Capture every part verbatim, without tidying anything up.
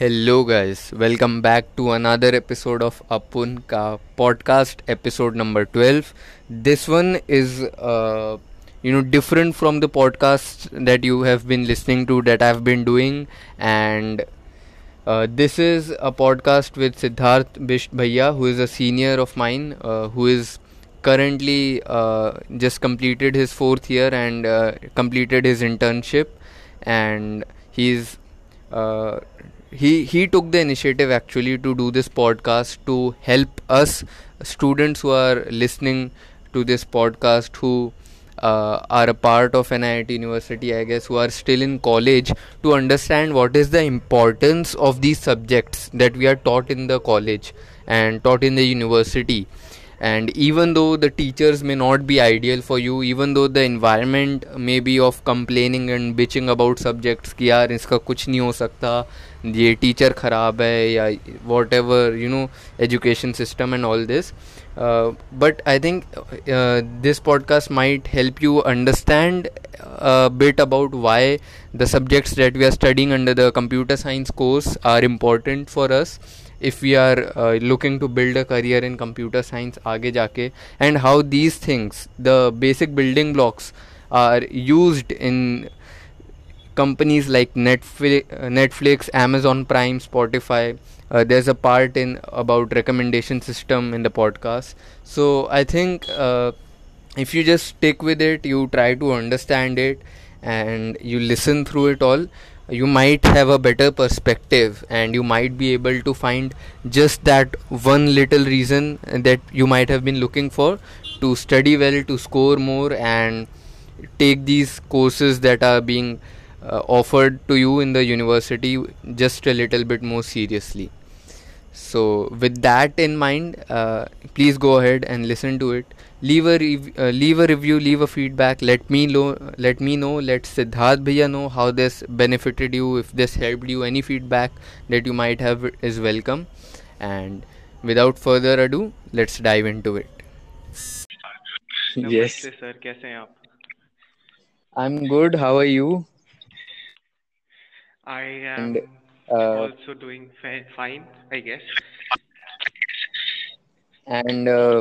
Hello guys, welcome back to another episode of Apun ka podcast, episode number twelve. This one is you know different from the podcast that you have been listening to, that I have been doing. And this is a podcast with Siddharth Bisht भैया, who is a senior of mine, who is currently uh, just completed his fourth year and uh, completed his internship, and he's uh, he he took the initiative actually to do this podcast to help us students who are listening to this podcast, who uh, are a part of N I T University, I guess, who are still in college, to understand what is the importance of these subjects that we are taught in the college and taught in the university. And even though the teachers may not be ideal for you, even though the environment may be of complaining and bitching about subjects कि यार इसका कुछ नहीं हो सकता, ये teacher खराब है, या whatever, you know, education system and all this, uh, but I think uh, this podcast might help you understand a bit about why the subjects that we are studying under the computer science course are important for us if we are uh, looking to build a career in computer science आगे जाके, and how these things, the basic building blocks, are used in companies like Netflix, Netflix, Amazon Prime, Spotify. Uh, there's a part in about recommendation system in the podcast. So I think uh, if you just stick with it, you try to understand it, and you listen through it all, you might have a better perspective and you might be able to find just that one little reason that you might have been looking for to study well, to score more, and take these courses that are being uh, offered to you in the university just a little bit more seriously. So with that in mind, uh, please go ahead and listen to it. Leave a rev- uh, leave a review, leave a feedback. Let me know. Lo- let me know. Let Siddharth Bhaiya know how this benefited you. If this helped you, any feedback that you might have is welcome. And without further ado, let's dive into it. Yes. Namaste, sir. कैसे हैं आप? I'm good. How are you? I am. And, Uh, also doing fa- fine, I guess. And uh,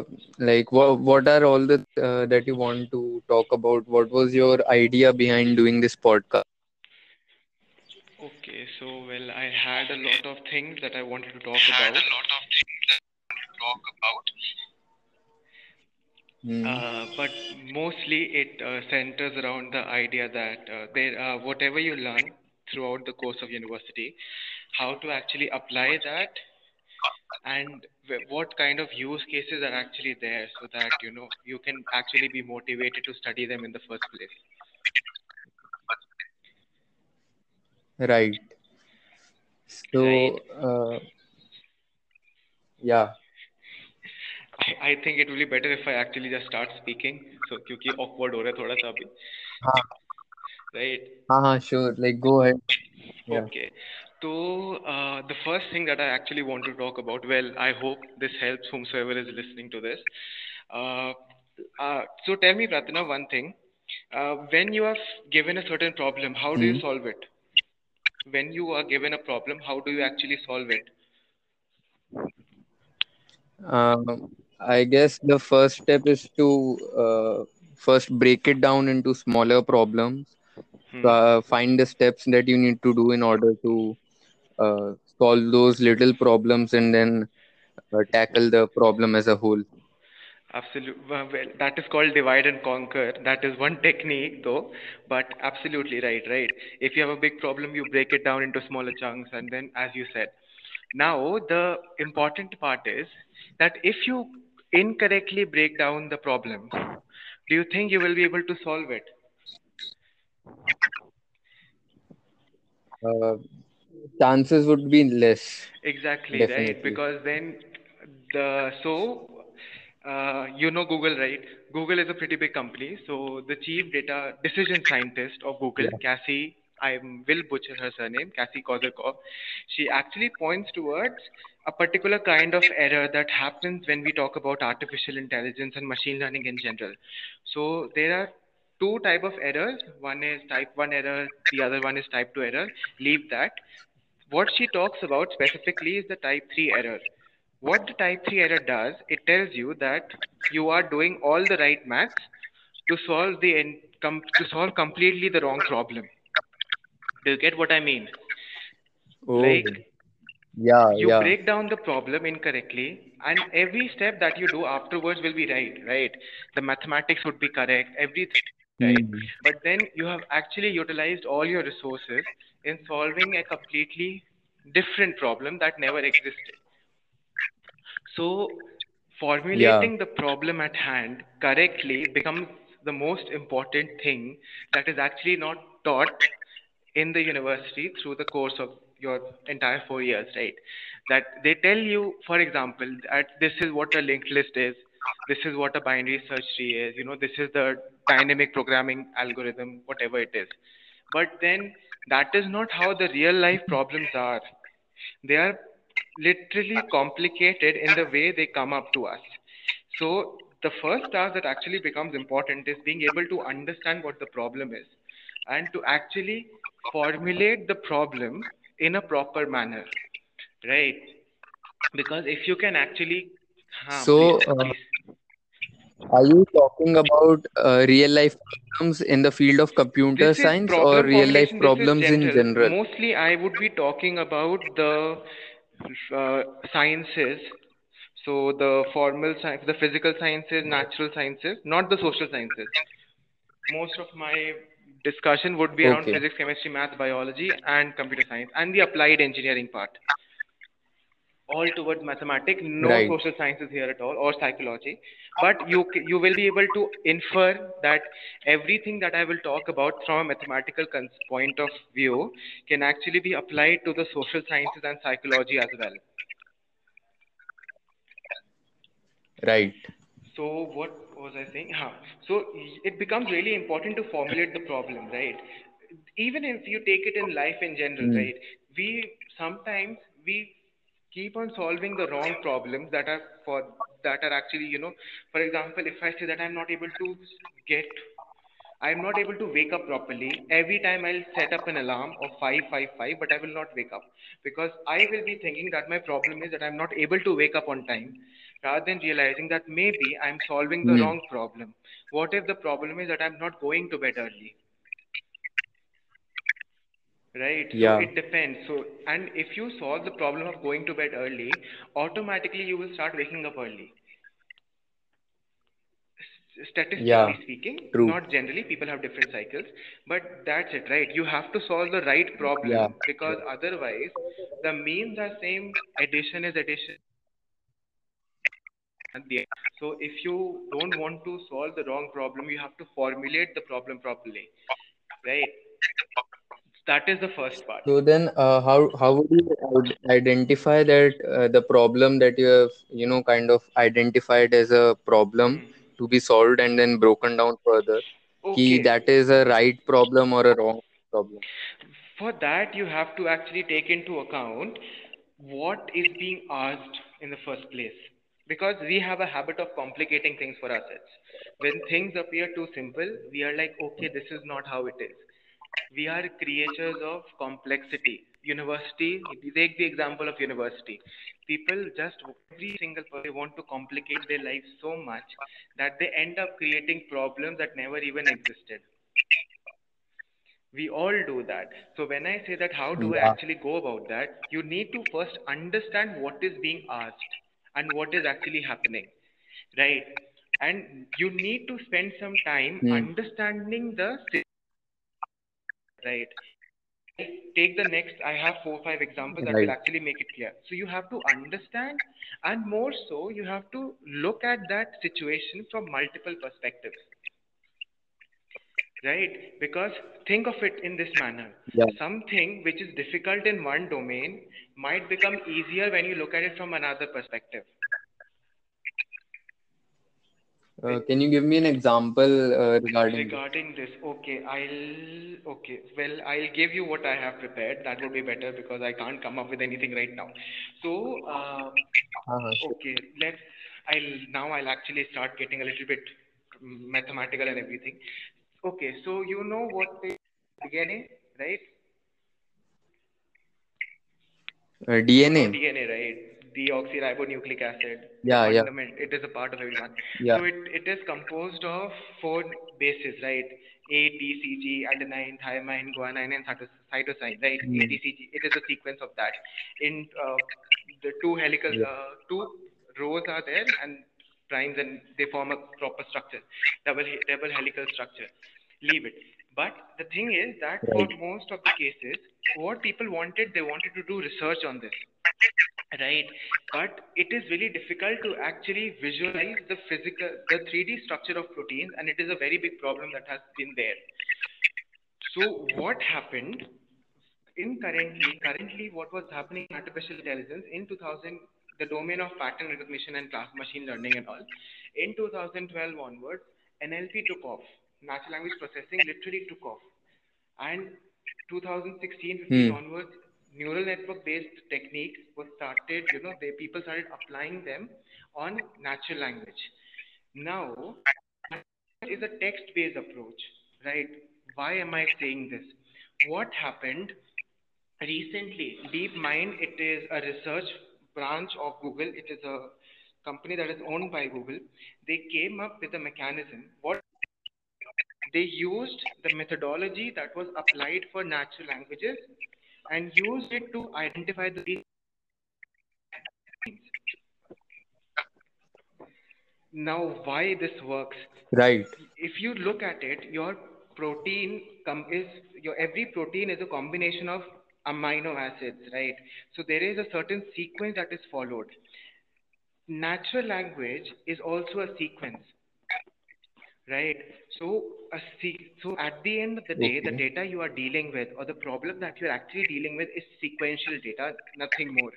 like what what are all the uh, that you want to talk about? What was your idea behind doing this podcast? Okay, so well, I had a lot of things that I wanted to talk about. A lot of things that I wanted to talk about. Mm. Uh, but mostly it uh, centers around the idea that uh, there uh, whatever you learn throughout the course of university, how to actually apply that, and what kind of use cases are actually there, so that you know you can actually be motivated to study them in the first place. Right. So, right. Uh, yeah. I, I think it will be better if I actually just start speaking. So, क्योंकि awkward हो रहा है थोड़ा सा अभी. हाँ. Right. Uh-huh, sure. Like, go ahead. Yeah. Okay. So, uh, the first thing that I actually want to talk about, well, I hope this helps whomsoever is listening to this. Uh, uh, so, tell me, Pratna, one thing. Uh, when you are given a certain problem, how do mm-hmm. you solve it? When you are given a problem, how do you actually solve it? Um, I guess the first step is to uh, first break it down into smaller problems. Uh, find the steps that you need to do in order to uh, solve those little problems, and then uh, tackle the problem as a whole. Absolutely. Well, that is called divide and conquer. That is one technique though, but absolutely right, right. If you have a big problem, you break it down into smaller chunks, and then as you said. Now, the important part is that if you incorrectly break down the problem, do you think you will be able to solve it? Uh, chances would be less. Exactly, definitely. Right? Because then, the so uh, you know Google, right? Google is a pretty big company. So the chief data decision scientist of Google, yeah. Cassie, I will butcher her surname, Cassie Kozyrkov, she actually points towards a particular kind of error that happens when we talk about artificial intelligence and machine learning in general. So there are two type of errors. One is type one error, the other one is type two error. Leave that. what she talks about specifically is the type three error. What the type three error does, it tells you that you are doing all the right maths to solve the en- com- to solve completely the wrong problem. Do you get what I mean? Oh. Like, yeah, you yeah. break down the problem incorrectly, and every step that you do afterwards will be right, right? The mathematics would be correct, everything, right? Mm. But then you have actually utilized all your resources in solving a completely different problem that never existed. So formulating yeah. the problem at hand correctly becomes the most important thing that is actually not taught in the university through the course of your entire four years, right? That they tell you, for example, that this is what a linked list is, this is what a binary search tree is, you know, this is the dynamic programming algorithm, whatever it is. But then that is not how the real life problems are. They are literally complicated in the way they come up to us. So the first task that actually becomes important is being able to understand what the problem is and to actually formulate the problem in a proper manner, right? Because if you can actually... Huh, so, please, please. Uh, are you talking about uh, real-life problems in the field of computer science or real-life problems general. in general? Mostly, I would be talking about the uh, sciences. So, the formal science, the physical sciences, natural sciences, not the social sciences. Most of my discussion would be around okay. physics, chemistry, math, biology, and computer science, and the applied engineering part. All towards mathematics, no right. social sciences here at all, or psychology. But you you will be able to infer that everything that I will talk about from a mathematical cons- point of view can actually be applied to the social sciences and psychology as well. Right. So what was I saying? Huh. So it becomes really important to formulate the problem, right? Even if you take it in life in general, mm. right? We sometimes we keep on solving the wrong problems that are for that are actually, you know, for example, if I say that I'm not able to get, I'm not able to wake up properly. Every time I'll set up an alarm of five five five, but I will not wake up because I will be thinking that my problem is that I'm not able to wake up on time, rather than realizing that maybe I'm solving the mm. wrong problem. What if the problem is that I'm not going to bed early? Right? Yeah. So it depends. So, and if you solve the problem of going to bed early, automatically you will start waking up early. Statistically yeah, speaking, true. Not generally, people have different cycles, but that's it, right? You have to solve the right problem yeah, because true. Otherwise the means are same, addition is addition. So if you don't want to solve the wrong problem, you have to formulate the problem properly, right? That is the first part. So then uh, how, how would you identify that uh, the problem that you have, you know, kind of identified as a problem to be solved and then broken down further? Okay. Ki that is a right problem or a wrong problem? For that, you have to actually take into account what is being asked in the first place. Because we have a habit of complicating things for ourselves. When things appear too simple, we are like, okay, this is not how it is. We are creatures of complexity. University, take the example of university. People just, every single person want to complicate their life so much that they end up creating problems that never even existed. We all do that. So when I say that, how do yeah. I actually go about that? You need to first understand what is being asked and what is actually happening, right? And you need to spend some time mm. understanding the right. Take the next, I have four or five examples that right. will actually make it clear. So you have to understand, and more so, you have to look at that situation from multiple perspectives, right? Because think of it in this manner. Yeah. Something which is difficult in one domain might become easier when you look at it from another perspective. Uh, can you give me an example uh, regarding regarding this? this? Okay, I'll okay. Well, I'll give you what I have prepared. That would be better because I can't come up with anything right now. So, uh, uh-huh, sure. okay, let's. I'll now. I'll actually start getting a little bit mathematical and everything. Okay, so you know what the beginning, right? uh, D N A. Oh, D N A, right? Deoxyribonucleic acid. Yeah, yeah. It is a part of everyone. Yeah. So it, it is composed of four bases, right? A, T, C, G, adenine, thymine, guanine, and cytosine, right? Mm. A, T, C, G. It is a sequence of that. In uh, the two helical, yeah. uh, two rows are there, and primes, and they form a proper structure, double, double helical structure. Leave it. But the thing is that right. for most of the cases, what people wanted, they wanted to do research on this. Right. But it is really difficult to actually visualize the physical, the three D structure of proteins, and it is a very big problem that has been there. So what happened in currently, currently what was happening in artificial intelligence in two thousand, the domain of pattern recognition and class machine learning and all, in two thousand twelve onwards, N L P took off. Natural language processing literally took off. And twenty sixteen fifteen hmm. onwards, neural network-based techniques were started, you know, they, people started applying them on natural language. Now, is a text-based approach, right? Why am I saying this? What happened recently, DeepMind, it is a research branch of Google. It is a company that is owned by Google. They came up with a mechanism. What they used the methodology that was applied for natural languages and used it to identify the now why this works. Right. If you look at it, your protein com- is your every protein is a combination of amino acids, right? So there is a certain sequence that is followed. Natural language is also a sequence. Right. So, uh, see, so at the end of the day, okay. the data you are dealing with, or the problem that you're actually dealing with, is sequential data, nothing more.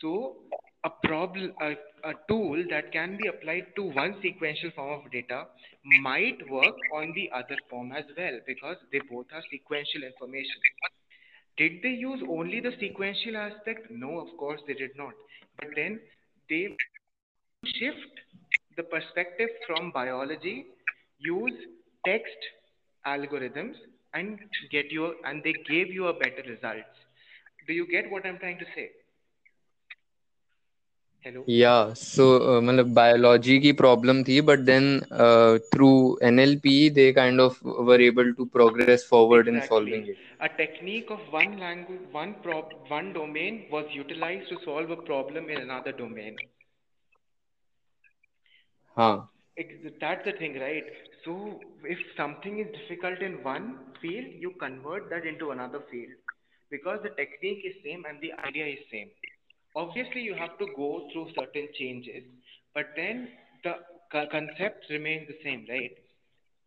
So a problem, a, a tool that can be applied to one sequential form of data might work on the other form as well, because they both are sequential information. Did they use only the sequential aspect? No, of course they did not. But then they shift the perspective from biology, use text algorithms, and get your and they gave you a better results. Do you get what I'm trying to say? Hello. Yeah. So, uh, matlab biology की problem थी, but then uh, through N L P they kind of were able to progress forward exactly. in solving it. A technique of one language, one prop, one domain was utilized to solve a problem in another domain. Huh. That's the thing, right? So if something is difficult in one field, you convert that into another field, because the technique is same and the idea is same. Obviously, you have to go through certain changes, but then the co- concept remains the same, right?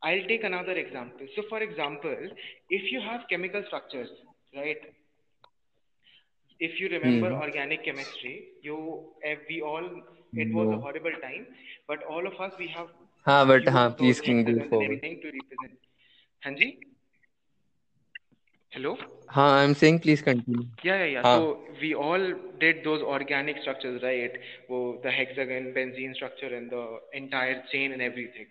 I'll take another example. So for example, if you have chemical structures, right? If you remember mm. organic chemistry, you we all... It was no. a horrible time, but all of us, we have... Ha, but ha, please can go forward. Hanji? Hello? Ha, I'm saying please continue. Yeah, yeah, yeah. Haan. So we all did those organic structures, right? Oh, the hexagon, benzene structure, and the entire chain and everything.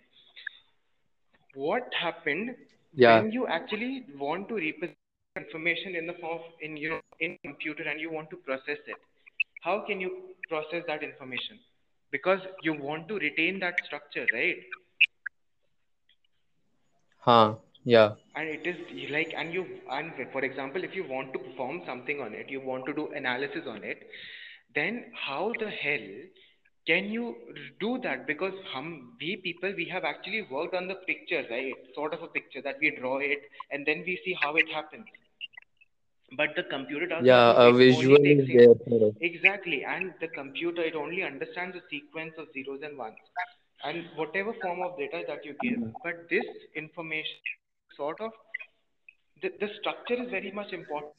What happened yeah. when you actually want to represent information in the form of, in, you know, in computer, and you want to process it? How can you process that information? Because you want to retain that structure, right? Huh, yeah. And it is like, and you, and for example, if you want to perform something on it, you want to do analysis on it, then how the hell can you do that? Because hum, we people, we have actually worked on the picture, right? Sort of a picture that we draw it, and then we see how it happens. But the computer doesn't. Yeah, a visual is there. It. Exactly. And the computer, it only understands the sequence of zeros and ones and whatever form of data that you give. Mm-hmm. But this information, sort of, the, the structure is very much important.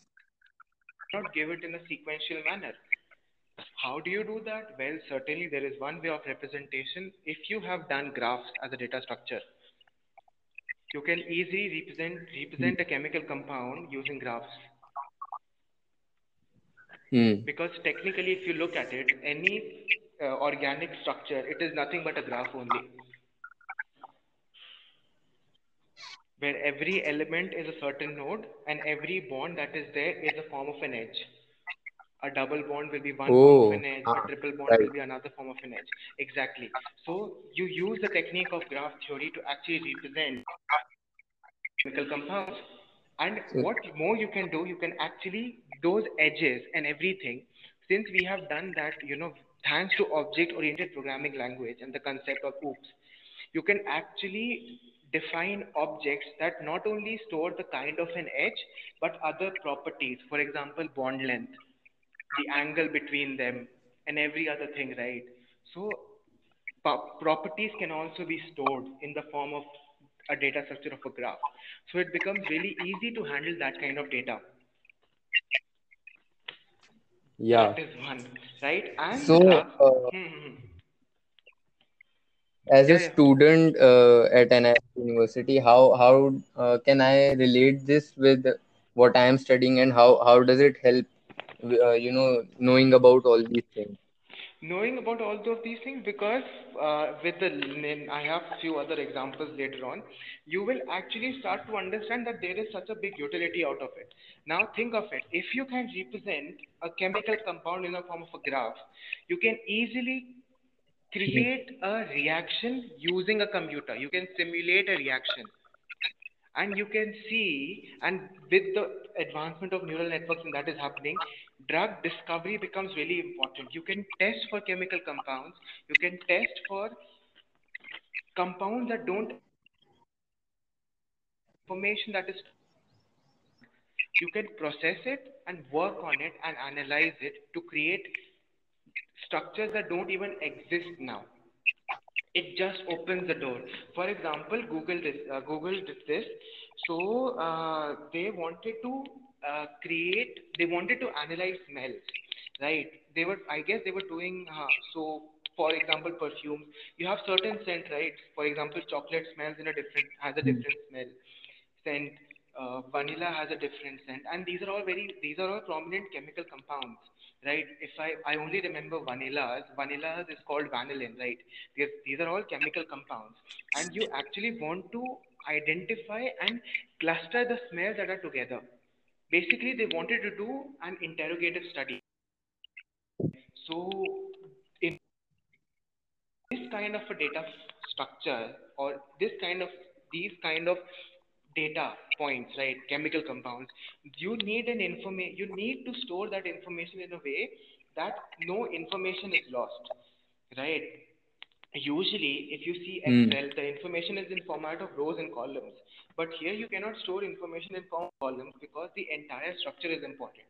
You cannot give it in a sequential manner. How do you do that? Well, certainly there is one way of representation. If you have done graphs as a data structure, you can easily represent, represent mm-hmm. a chemical compound using graphs. Hmm. Because technically, if you look at it, any uh, organic structure, it is nothing but a graph only, where every element is a certain node and every bond that is there is a form of an edge. A double bond will be one oh, form of an edge. Ah, a triple bond right. will be another form of an edge. Exactly. So you use the technique of graph theory to actually represent chemical compounds. And what more you can do, you can actually, those edges and everything, since we have done that, you know, thanks to object-oriented programming language and the concept of OOPs, you can actually define objects that not only store the kind of an edge, but other properties, for example, bond length, the angle between them, and every other thing, right? So p- properties can also be stored in the form of a data structure of a graph. So it becomes really easy to handle that kind of data. Yeah. That is one, right? And so, uh, uh, hmm. as yeah, a student uh, at N I T University, how how uh, can I relate this with what I am studying, and how, how does it help? Uh, you know, knowing about all these things. Knowing about all of these things, because uh, with the, I have few other examples later on, you will actually start to understand that there is such a big utility out of it. Now think of it, if you can represent a chemical compound in the form of a graph, you can easily create a reaction using a computer. You can simulate a reaction. And you can see, and with the advancement of neural networks and that is happening, drug discovery becomes really important. You can test for chemical compounds. You can test for compounds that don't information that is. You can process it and work on it and analyze it to create structures that don't even exist now. It just opens the door. For example, Google did, uh, Google did this. So uh, they wanted to uh, create, they wanted to analyze smells, right? They were, I guess they were doing, uh, so for example, perfumes, you have certain scent, right? For example, chocolate smells in a different, has a different smell. Scent, uh, vanilla has a different scent. And these are all very, these are all prominent chemical compounds. Right? If I, I only remember vanillas, vanillas is called vanillin, right? These, these are all chemical compounds. And you actually want to identify and cluster the smells that are together. Basically, they wanted to do an interrogative study. So, in this kind of a data structure or this kind of, these kind of data points, right? Chemical compounds. You need an informa- You need to store that information in a way that no information is lost, right? Usually, if you see Excel, mm. the information is in format of rows and columns. But here, you cannot store information in form of columns because the entire structure is important.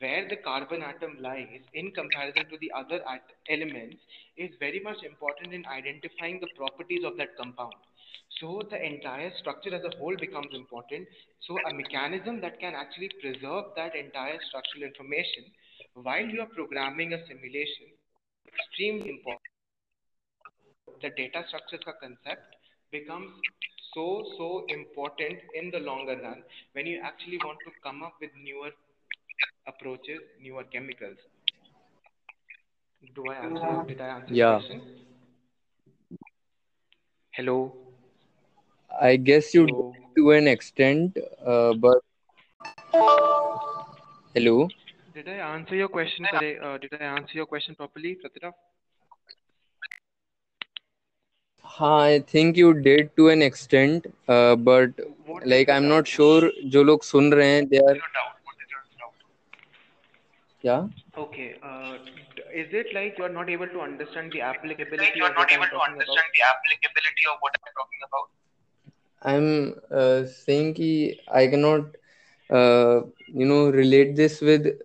Where the carbon atom lies in comparison to the other at- elements is very much important in identifying the properties of that compound. So the entire structure as a whole becomes important. So a mechanism that can actually preserve that entire structural information while you are programming a simulation is extremely important. The data structures concept becomes so, so important in the longer run when you actually want to come up with newer approaches, newer chemicals. Do I answer? Did I answer yeah. the question? Hello? I guess you so, did to an extent, uh, but hello. Did I answer your question? Uh, did I answer your question properly, Pratita? I think you did to an extent, uh, but what like I'm not sure. जो लोग सुन रहे हैं, they are. Yeah. Okay. Uh, is it like you are not able to understand the applicability? You are not able to understand the applicability of what I'm talking about. I'm uh, saying that I cannot, uh, you know, relate this with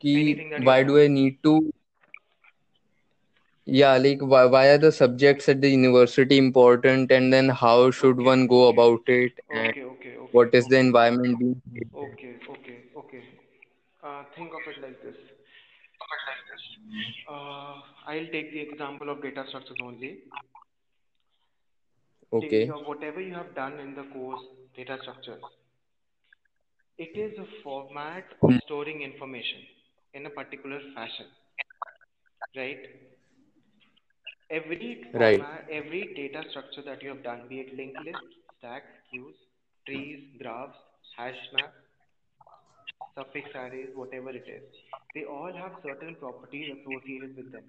ki why do I need to, yeah, like why, why are the subjects at the university important, and then how should one go about it, and okay, okay, okay, what is okay. the environment being created? Okay, okay, okay. Uh, think of it like this. Uh, I'll take the example of data structures only. Okay. Whatever you have done in the course, data structures, it is a format of storing information in a particular fashion, right? Every format, right. every data structure that you have done, be it linked lists, stacks, queues, trees, graphs, hash maps, suffix arrays, whatever it is, they all have certain properties associated with them.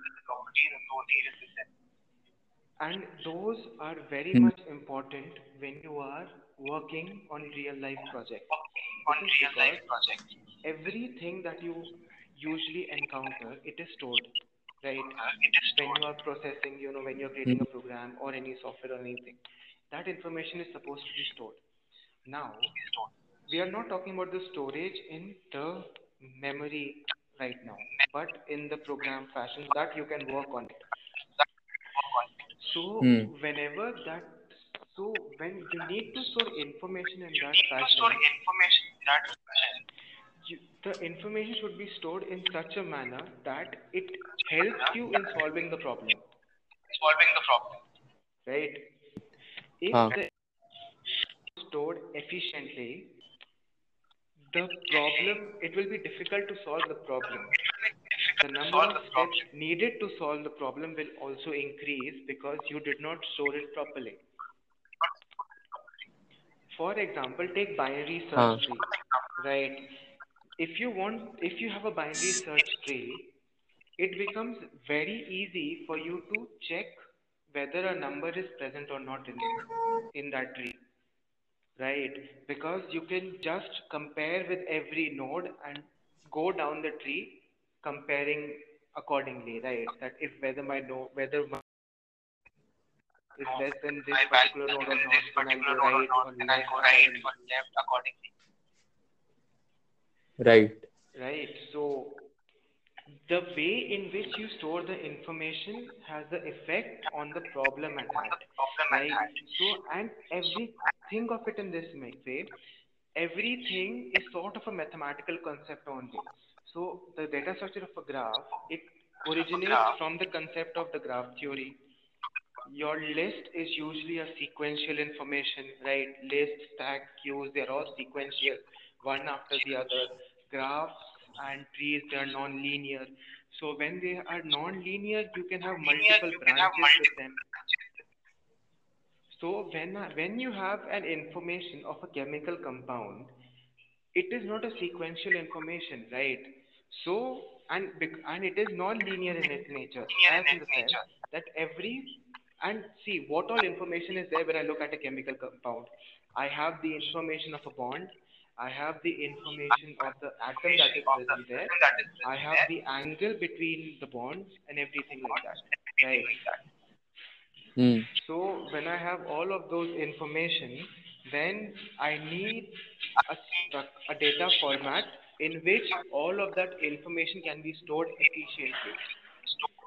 And those are very hmm. much important when you are working on real life projects. On real life projects. Everything that you usually encounter, it is stored, right? It is stored. When you are processing, you know, when you're creating hmm. a program or any software or anything, that information is supposed to be stored. Now, we are not talking about the storage in the memory right now, but in the program fashion that you can work on it. So mm. whenever that, so when you need to store information in that fashion, information in that fashion you, the information should be stored in such a manner that it helps you in solving the problem. Solving the problem. Right? If ah. the stored efficiently, the problem, it will be difficult to solve the problem. The number of steps needed to solve the problem will also increase because you did not store it properly. For example, take binary search tree, right? If you want, if you have a binary search tree, it becomes very easy for you to check whether a number is present or not in, in that tree. Right, because you can just compare with every node and go down the tree, comparing accordingly. Right, that if whether my node, whether my is less than this particular node or not, then I go right or left accordingly. Right. Right. So the way in which you store the information has the effect on the problem at hand. Right? So, and every think of it in this way, everything is sort of a mathematical concept only. So the data structure of a graph, it originates from the concept of the graph theory. Your list is usually a sequential information, right? List, stack, queues, they're all sequential, one after the other. Graphs and trees, they are non-linear. So when they are non-linear, you can have multiple you branches have multiple with them. So when, when you have an information of a chemical compound, it is not a sequential information, right? So, and and it is non-linear in its nature, as in the sense that every, and see what all information is there when I look at a chemical compound. I have the information of a bond, I have the information of the atom that is present there, I have the angle between the bonds and everything like that, right? Mm. So when I have all of those information, then I need a, a data format in which all of that information can be stored efficiently.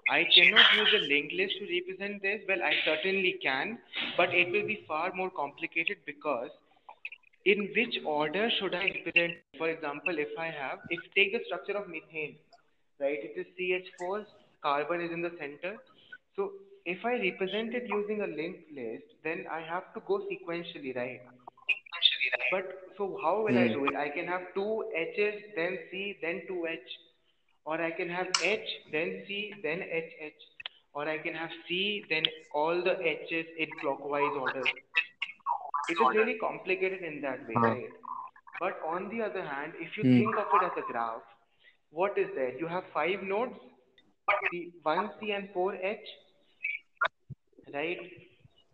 I cannot use a linked list to represent this. Well, I certainly can, but it will be far more complicated because in which order should I represent? For example, if I have, if take the structure of methane, right? It is C H four, carbon is in the center. So if I represent it using a linked list, then I have to go sequentially, right? Sequentially, right? But so how will mm. I do it? I can have two H's, then C, then two H, or I can have H, then C, then H H, or I can have C, then all the H's in clockwise order. It is really complicated in that way, right? But on the other hand, if you mm. think of it as a graph, what is there? You have five nodes, C, one C and four H. Right,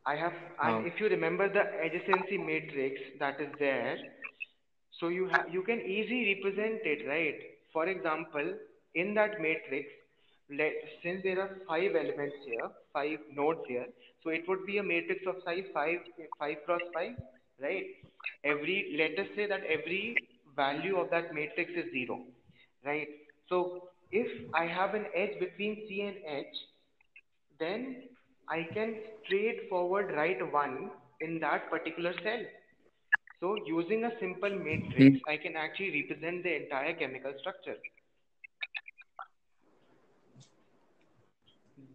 I have, and oh. if you remember the adjacency matrix that is there, so you have, you can easily represent it, right? For example, in that matrix, let since there are five elements here, five nodes here, so it would be a matrix of size five, five cross five, right? Every, let us say that every value of that matrix is zero, right? So if I have an edge between C and H, then I can straightforward write one in that particular cell. So using a simple matrix, mm-hmm. I can actually represent the entire chemical structure.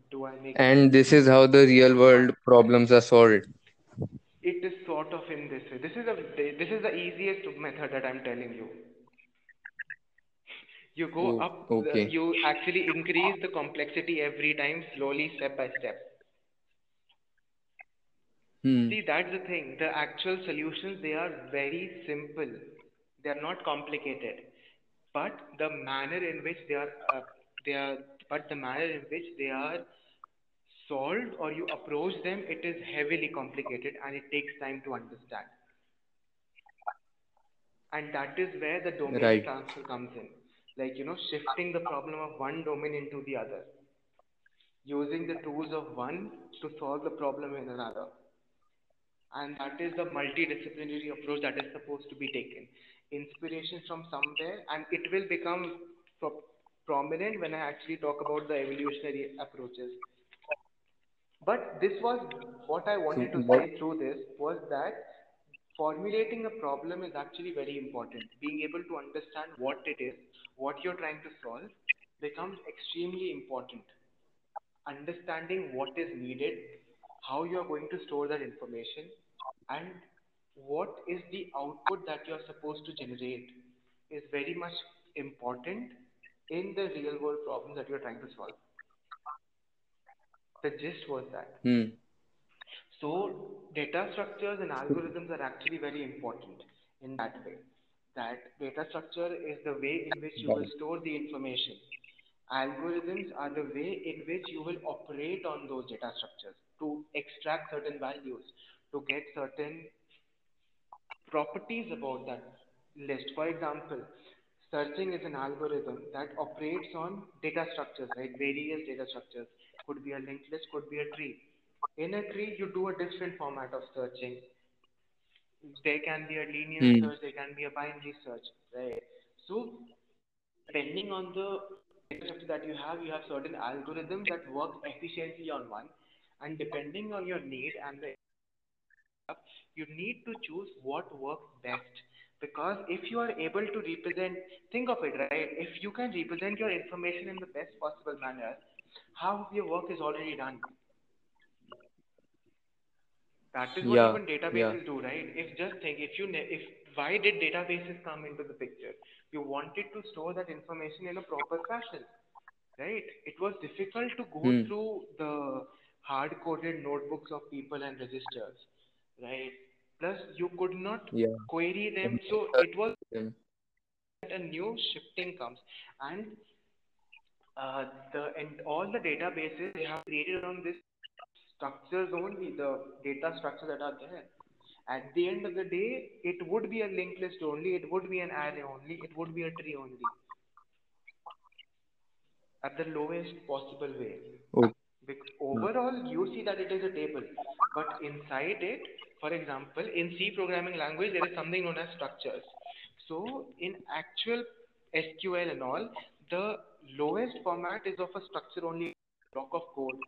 Do I make and this is how the real world problems are solved. It is sort of in this way. This is a this is the easiest method that I'm telling you. You go oh, up, okay. the, you actually increase the complexity every time, slowly, step by step. Hmm. See, that's the thing. The actual solutions, they are very simple. They are not complicated. but the manner in which they are uh, they are but the manner in which they are solved or you approach them, it is heavily complicated and it takes time to understand. And that is where the domain right. transfer comes in. Like, you know, shifting the problem of one domain into the other. Using the tools of one to solve the problem in another. And that is the multidisciplinary approach that is supposed to be taken. Inspiration from somewhere, and it will become pro- prominent when I actually talk about the evolutionary approaches. But this was what I wanted to say through this, was that formulating a problem is actually very important. Being able to understand what it is, what you're trying to solve, becomes extremely important. Understanding what is needed, how you are going to store that information, and what is the output that you are supposed to generate is very much important in the real world problems that you are trying to solve. The gist was that. Hmm. So data structures and algorithms are actually very important in that way. That data structure is the way in which you will store the information. Algorithms are the way in which you will operate on those data structures to extract certain values, to get certain properties about that list. For example, searching is an algorithm that operates on data structures, right? Various data structures. Could be a linked list, could be a tree. In a tree, you do a different format of searching. There can be a linear mm. search, there can be a binary search, right? So, depending on the data structure that you have, you have certain algorithms that work efficiently on one. And depending on your need and the you need to choose what works best. Because if you are able to represent, think of it, right? If you can represent your information in the best possible manner, half of your work is already done. That is what yeah, even databases yeah. do, right? If just think, if you, if why did databases come into the picture? You wanted to store that information in a proper fashion, right? It was difficult to go mm. through the hard-coded notebooks of people and registers, right? Plus, you could not yeah. query them. So it was a new shifting comes, and Uh, the and all the databases they have created on this structures only, the data structures that are there. At the end of the day, it would be a linked list only, it would be an array only, it would be a tree only. At the lowest possible way. Oh. Overall, you see that it is a table, but inside it, for example, in C programming language, there is something known as structures. So in actual S Q L and all, the lowest format is of a structure only block of code.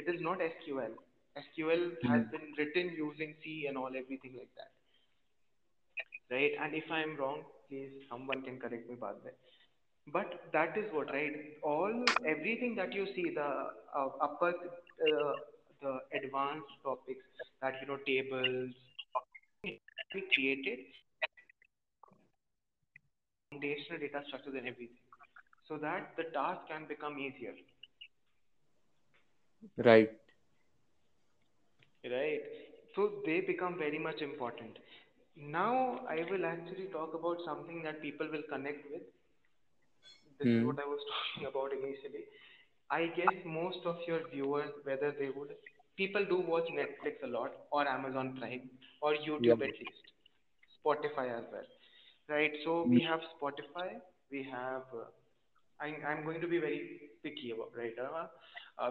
It is not S Q L. S Q L has been written using C and all, everything like that. Right? And if I am wrong, please, someone can correct me about that. But that is what, right? All, everything that you see, the uh, upper, uh, the advanced topics that, you know, tables, we created foundational data structures and everything. So that the task can become easier. Right. Right. So they become very much important. Now I will actually talk about something that people will connect with. This mm. is what I was talking about initially. I guess most of your viewers, whether they would, people do watch Netflix a lot, or Amazon Prime, or YouTube yeah. at least, Spotify as well. Right. So we have Spotify. We have. Uh, I'm going to be very picky about right. Uh,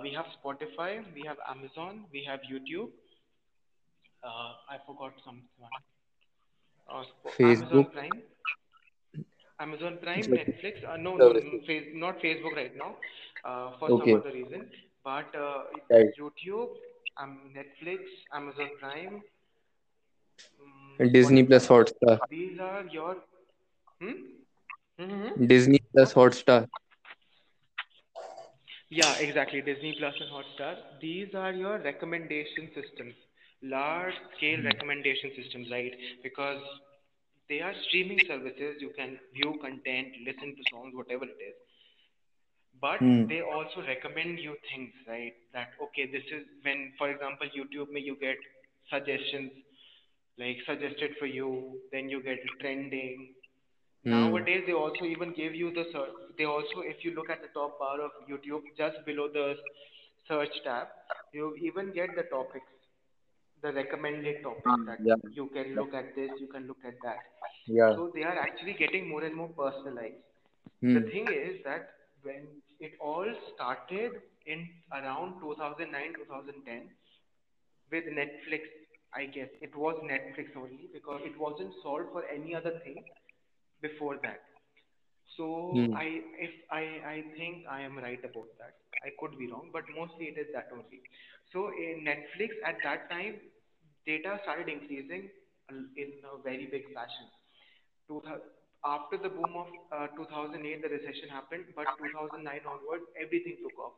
we have Spotify, we have Amazon, we have YouTube. Uh, I forgot some. Uh, Sp- Facebook. Amazon Prime. Amazon Prime, Netflix. Uh, no, no, no, no, not Facebook right now. Uh, for okay. some other reason. But uh, right. YouTube, um, Netflix, Amazon Prime. Um, Disney Plus Hotstar. These are your. Hmm? Mm-hmm. Disney Plus Hotstar. Yeah, exactly. Disney Plus and Hotstar. These are your recommendation systems, large scale mm-hmm. recommendation systems, right? Because they are streaming services. You can view content, listen to songs, whatever it is. But mm. they also recommend you things, right? That, okay, this is when, for example, YouTube, you get suggestions, like suggested for you, then you get trending. Mm. Nowadays, they also even give you the search. They also, if you look at the top bar of YouTube, just below the search tab, you even get the topics, the recommended topics that yeah. you can look at this, you can look at that. Yeah. So they are actually getting more and more personalized. Mm. The thing is that when it all started in around two thousand nine, two thousand ten with Netflix, I guess it was Netflix only because it wasn't solved for any other thing before that. So mm. I, if I, I think I am right about that. I could be wrong, but mostly it is that only. So in Netflix at that time, data started increasing in a very big fashion. After the boom of uh, two thousand eight, the recession happened, but two thousand nine onwards, everything took off.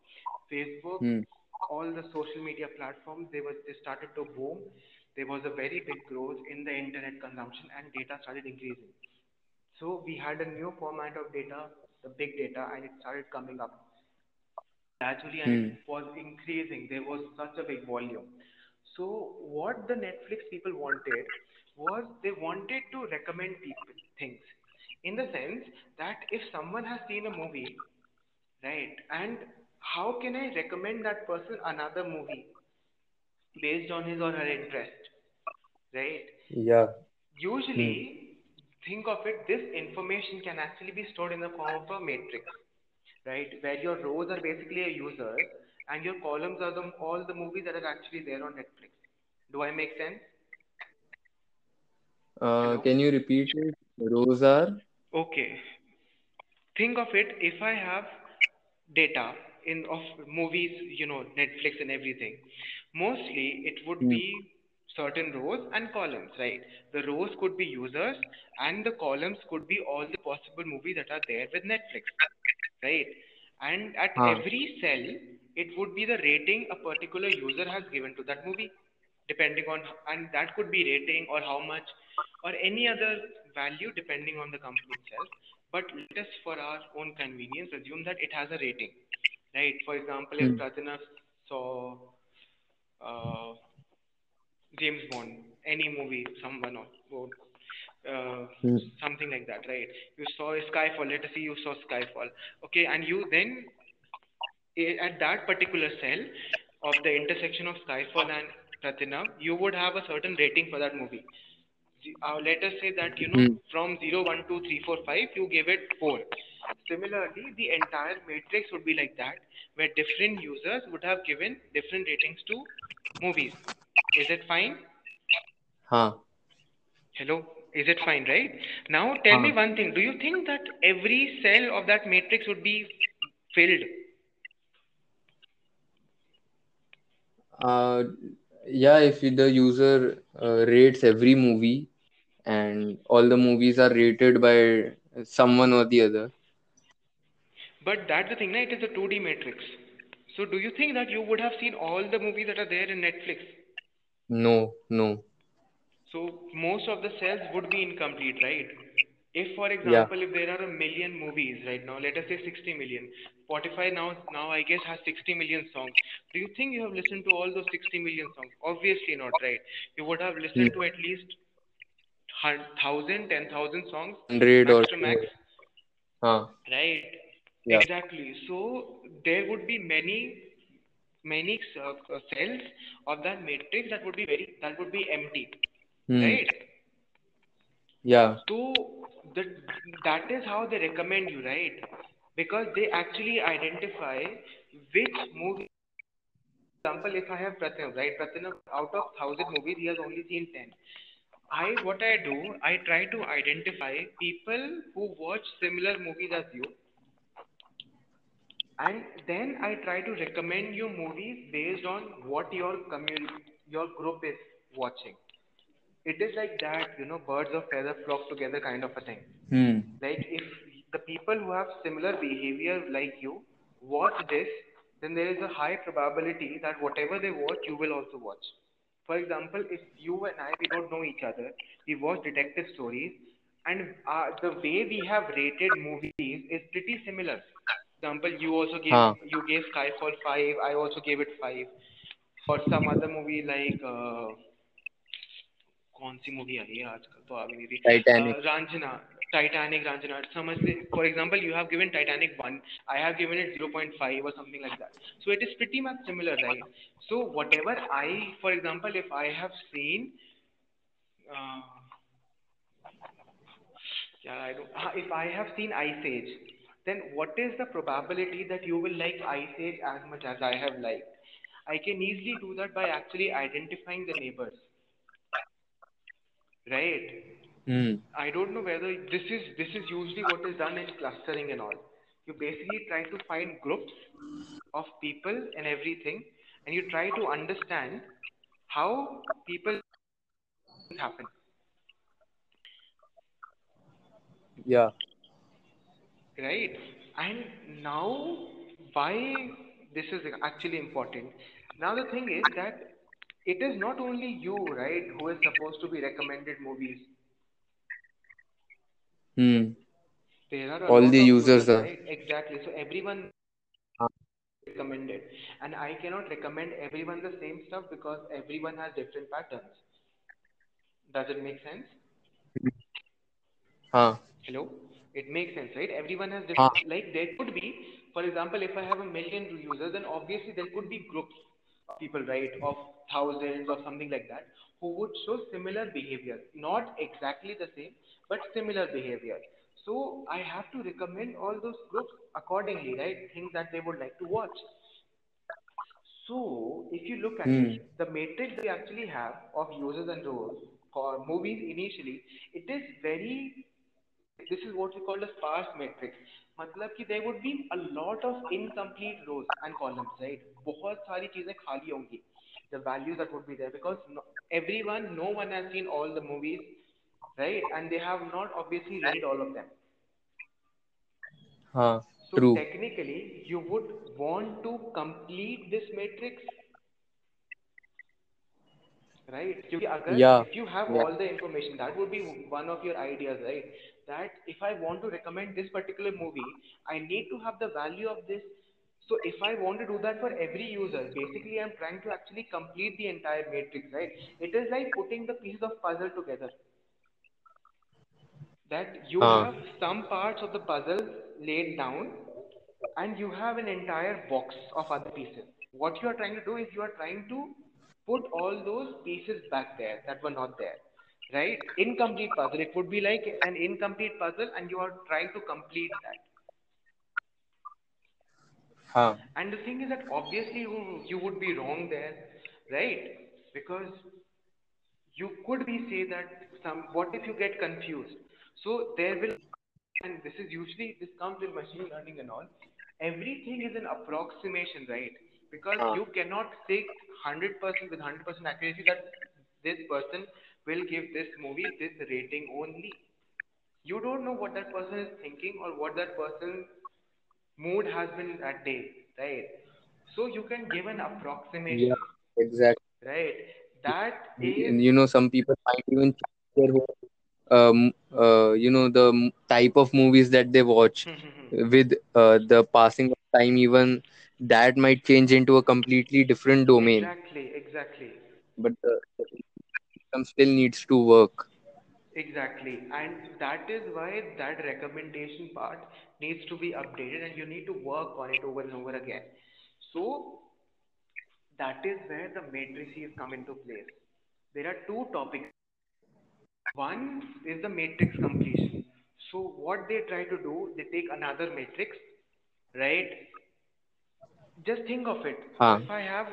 Facebook, mm. all the social media platforms, they were they started to boom. There was a very big growth in the internet consumption and data started increasing. So we had a new format of data, the big data, and it started coming up gradually and mm. it was increasing. There was such a big volume. So what the Netflix people wanted was they wanted to recommend people things in the sense that if someone has seen a movie, right, and how can I recommend that person another movie based on his or her interest, right? Yeah. Usually, mm. think of it, this information can actually be stored in the form of a matrix, right? Where your rows are basically a user and your columns are the, all the movies that are actually there on Netflix. Do I make sense? Uh, can you repeat it? Rows are? Okay. Think of it, if I have data in of movies, you know, Netflix and everything, mostly it would mm. be certain rows and columns, right? The rows could be users and the columns could be all the possible movies that are there with Netflix, right? And at ah. every cell, it would be the rating a particular user has given to that movie, depending on, and that could be rating or how much or any other value depending on the company itself. But let us, for our own convenience, assume that it has a rating, right? For example, mm. if Pratinav saw uh, James Bond, any movie, someone or uh, mm. something like that, right? You saw Skyfall, let us see, you saw Skyfall. Okay, and you then, at that particular cell of the intersection of Skyfall and Pratinav, you would have a certain rating for that movie. Uh, let us say that, you know, mm. from zero, one, two, three, four, five, you gave it four. Similarly, the entire matrix would be like that, where different users would have given different ratings to movies. Is it fine? Huh. Hello? Is it fine, right? Now, tell huh. me one thing. Do you think that every cell of that matrix would be filled? Uh, yeah, if the user uh, rates every movie and all the movies are rated by someone or the other. But that's the thing, right? It is a two D matrix. So do you think that you would have seen all the movies that are there in Netflix? No, no. So most of the cells would be incomplete, right? If, for example, yeah. if there are a million movies right now, let us say sixty million. Spotify now, now I guess, has sixty million songs. Do you think you have listened to all those sixty million songs? Obviously not, right? You would have listened mm. to at least one thousand, ten thousand songs. one hundred max or to max. Huh. Right. Yeah. Exactly. So there would be many, many cells of that matrix that would be very, that would be empty. Mm. Right? Yeah. So that, that is how they recommend you, right? Because they actually identify which movie. For example, if I have Pratinav, right? Pratinav, out of thousand movies, he has only seen ten. I, what I do, I try to identify people who watch similar movies as you. And then I try to recommend you movies based on what your community, your group is watching. It is like that, you know, birds of feather flock together kind of a thing. Hmm. Like if the people who have similar behavior like you watch this, then there is a high probability that whatever they watch, you will also watch. For example, if you and I, we don't know each other, we watch detective stories and uh, the way we have rated movies is pretty similar. For example, you also gave, huh. you gave Skyfall five, I also gave it five. For some other movie like... Uh, Titanic. Uh, Ranjana. Titanic Ranjanath, for example, you have given Titanic one, I have given it zero point five or something like that. So it is pretty much similar, right? So whatever I, for example, if I have seen, uh, yeah, I don't, if I have seen Ice Age, then what is the probability that you will like Ice Age as much as I have liked? I can easily do that by actually identifying the neighbors, right? Mm. I don't know whether this is this is usually what is done in clustering and all. You basically try to find groups of people and everything, and you try to understand how people happen. Yeah. Right. And now why this is actually important. Now the thing is that it is not only you, right, who is supposed to be recommended movies. Hmm. There are all the users, people, right? Exactly. So everyone uh. recommended, and I cannot recommend everyone the same stuff because everyone has different patterns. Does it make sense? Huh. Hello. It makes sense, right? Everyone has different. Uh. Like there could be, for example, if I have a million users, then obviously there could be groups of people, right, of thousands or something like that, who would show similar behavior, not exactly the same, but similar behavior. So I have to recommend all those groups accordingly, right? Things that they would like to watch. So if you look at mm. it, the matrix we actually have of users and roles for movies initially, it is very, this is what we call a sparse matrix. मतलब कि there would be a lot of incomplete rows and columns, right? बहुत सारी चीजें खाली होंगी. The values that would be there because no, everyone, no one has seen all the movies, right? And they have not obviously read all of them. Huh, so true. Technically, you would want to complete this matrix, right? Because yeah. if you have yeah. all the information, that would be one of your ideas, right? That if I want to recommend this particular movie, I need to have the value of this. So if I want to do that for every user, basically I'm trying to actually complete the entire matrix, right? It is like putting the pieces of puzzle together. That you uh. have some parts of the puzzle laid down and you have an entire box of other pieces. What you are trying to do is you are trying to put all those pieces back there that were not there. Right? Incomplete puzzle. It would be like an incomplete puzzle and you are trying to complete that. Huh. And the thing is that obviously you, you would be wrong there, right? Because you could be say that some, what if you get confused? So there will, and this is usually, this comes with machine learning and all, everything is an approximation, right? Because huh. you cannot say one hundred percent with one hundred percent accuracy that this person will give this movie this rating only. You don't know what that person is thinking or what that person's mood has been that day, right? So you can give an approximation. Yeah, exactly. Right. That is. And you know, some people might even their whole, um, uh, you know, the type of movies that they watch with uh, the passing of time. Even that might change into a completely different domain. Exactly. Exactly. But. Uh, still needs to work. Exactly. And that is why that recommendation part needs to be updated and you need to work on it over and over again. So that is where the matrices come into place. There are two topics. One is the matrix completion. So what they try to do, they take another matrix, right? Just think of it. Huh. If I have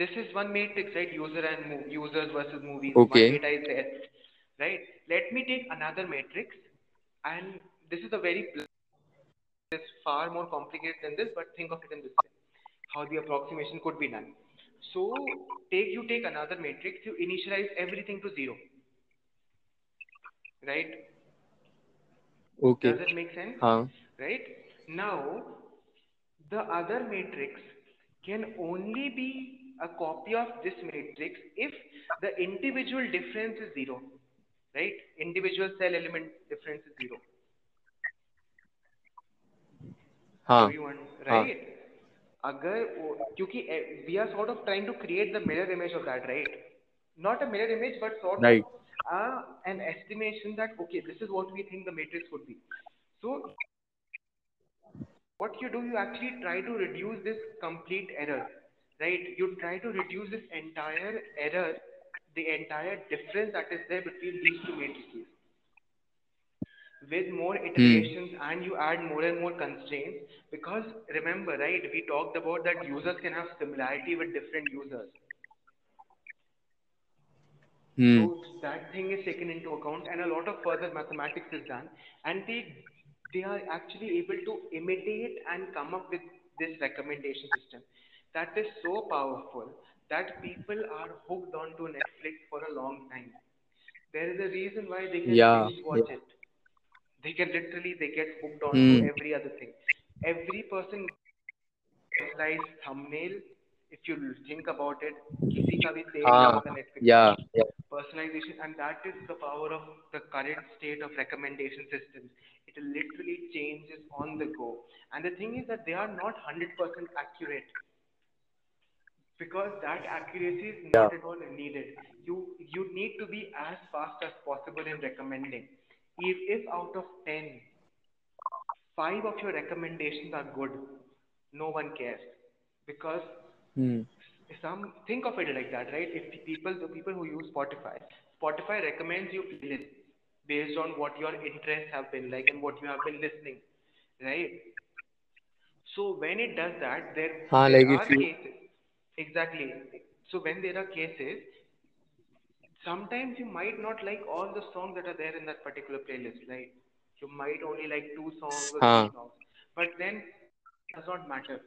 This is one matrix, right? User and mo- users versus movies. Okay. One data is there, right? Let me take another matrix, and this is a very it's far more complicated than this. But think of it in this way: how the approximation could be done. So, take you take another matrix, you initialize everything to zero, right? Okay. Does it make sense? Huh. Right? Now, the other matrix can only be a copy of this matrix if the individual difference is zero, right? Individual cell element difference is zero. Huh. You want, right? Huh. Agar, because we are sort of trying to create the mirror image of that, right? Not a mirror image, but sort right. of uh, an estimation that, okay, this is what we think the matrix would be. So what you do, you actually try to reduce this complete error, right? You try to reduce this entire error, the entire difference that is there between these two matrices. With more iterations mm. and you add more and more constraints, because remember, right, we talked about that users can have similarity with different users. Mm. So that thing is taken into account and a lot of further mathematics is done, and they, they are actually able to imitate and come up with this recommendation system that is so powerful that people are hooked onto Netflix for a long time. There is a reason why they can yeah. watch yeah. it. They can literally, they get hooked on mm. to every other thing. Every person gets thumbnail, if you think about it, kisi ka bhi ah, Netflix. Yeah, yeah. Personalization, and that is the power of the current state of recommendation systems. It literally changes on the go. And the thing is that they are not one hundred percent accurate, because that accuracy is not yeah. at all needed. You, you need to be as fast as possible in recommending. If, if out of ten, five of your recommendations are good, no one cares, because mm. some think of it like that, right? If people, the people who use Spotify, Spotify recommends you playlists based on what your interests have been like and what you have been listening, right? So when it does that, there, huh, there like are you... cases. Exactly. So when there are cases, sometimes you might not like all the songs that are there in that particular playlist, right? You might only like two songs or huh. three songs. But then it does not matter,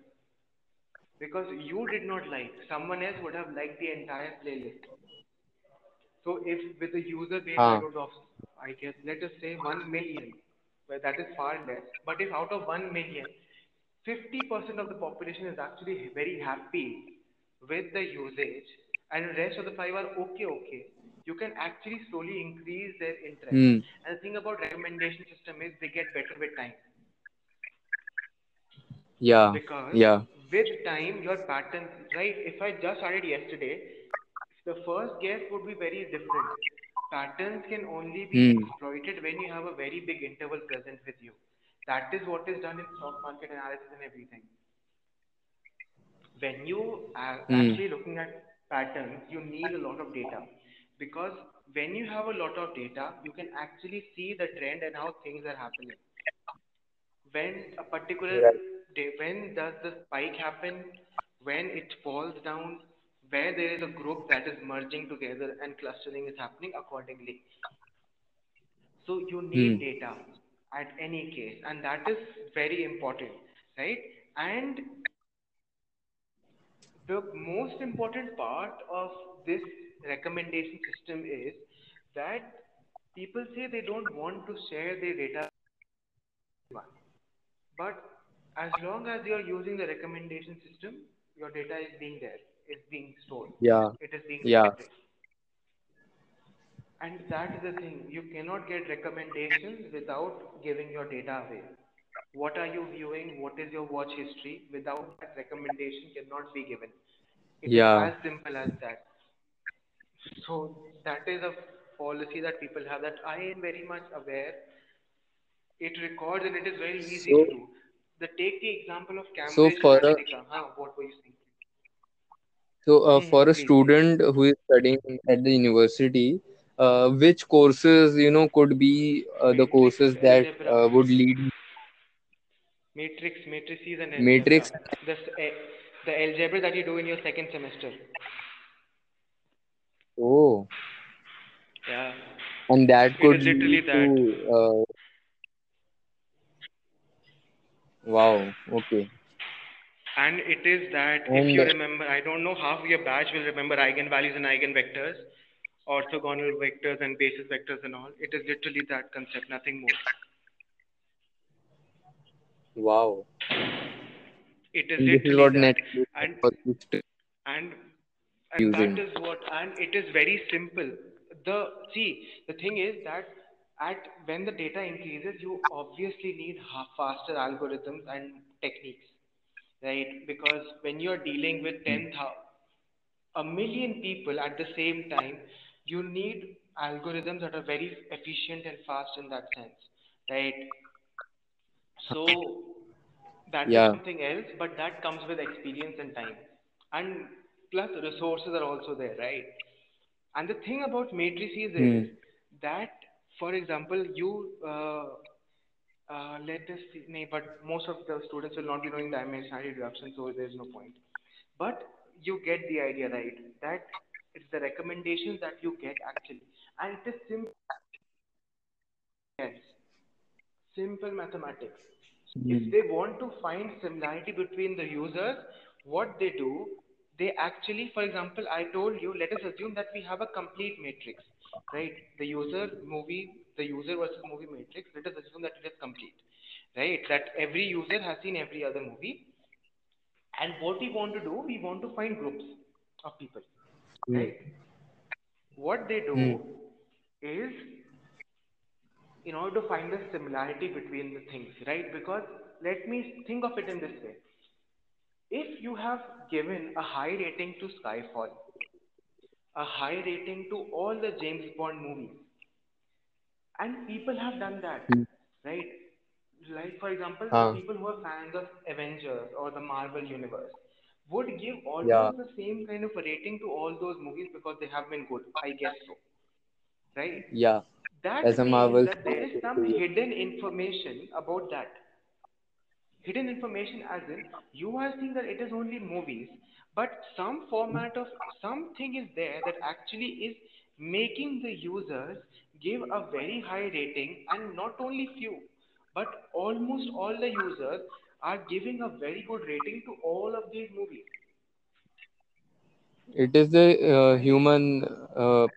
because you did not like. Someone else would have liked the entire playlist. So if with a user base huh. out of, I guess, let us say one million, well, that is far less. But if out of one million, fifty percent of the population is actually very happy with the usage, and the rest of the five are okay, okay. You can actually slowly increase their interest. Mm. And the thing about recommendation system is they get better with time. Yeah. Because yeah. with time, your patterns, right? If I just started yesterday, the first guess would be very different. Patterns can only be mm. exploited when you have a very big interval present with you. That is what is done in stock market analysis and everything. When you are mm. actually looking at patterns, you need a lot of data, because when you have a lot of data, you can actually see the trend and how things are happening. When a particular yeah. day, when does the spike happen, when it falls down, where there is a group that is merging together and clustering is happening accordingly. So you need mm. data at any case, and that is very important, right? And the most important part of this recommendation system is that people say they don't want to share their data. But as long as you're using the recommendation system, your data is being there. It's being stored. Yeah. It is being yeah. collected. And that is the thing. You cannot get recommendations without giving your data away. What are you viewing? What is your watch history? Without that, recommendation cannot be given. It's yeah. as simple as that. So that is a policy that people have, that I am very much aware. It records and it is very easy so, to do. The, take the example of Cambridge so for Analytica. A, huh, what were you thinking? So uh, mm-hmm. for a student who is studying at the university, uh, which courses, you know, could be uh, the courses that uh, would lead... Matrix, matrices and algebra. Matrix. The, the algebra that you do in your second semester. Oh. Yeah. And that could literally lead to, that. Uh... Wow. Okay. And it is that, and if you remember, I don't know half your batch will remember eigenvalues and eigenvectors, orthogonal vectors and basis vectors and all. It is literally that concept, nothing more. Wow. It is this is what Netflix and, and, and that is what, and it is very simple. The see, the thing is that at when the data increases, you obviously need faster algorithms and techniques, right? Because when you're dealing with ten thousand, a million people at the same time, you need algorithms that are very efficient and fast in that sense, right? So that yeah. is something else, but that comes with experience and time. And plus resources are also there, right? And the thing about matrices mm. is that, for example, you uh, uh, let us see, nay, but most of the students will not be knowing the dimensionality reduction, so there's no point. But you get the idea, right? That it's the recommendations that you get actually. And it is simple. Yes. Simple mathematics. Mm. If they want to find similarity between the users, what they do, they actually, for example, I told you, let us assume that we have a complete matrix, right? The user movie, the user versus movie matrix, let us assume that it is complete, right? That every user has seen every other movie. And what we want to do, we want to find groups of people, mm. right? What they do mm. is, in order to find the similarity between the things, right? Because let me think of it in this way. If you have given a high rating to Skyfall, a high rating to all the James Bond movies, and people have done that, mm. right? Like, for example, uh, people who are fans of Avengers or the Marvel Universe would give almost yeah. the same kind of a rating to all those movies because they have been good. I guess so. Right? Yeah. That As a Marvel means that there is some hidden information about that. Hidden information as in, you are seeing that it is only movies, but some format of something is there that actually is making the users give a very high rating, and not only few, but almost all the users are giving a very good rating to all of these movies. It is the uh, human uh,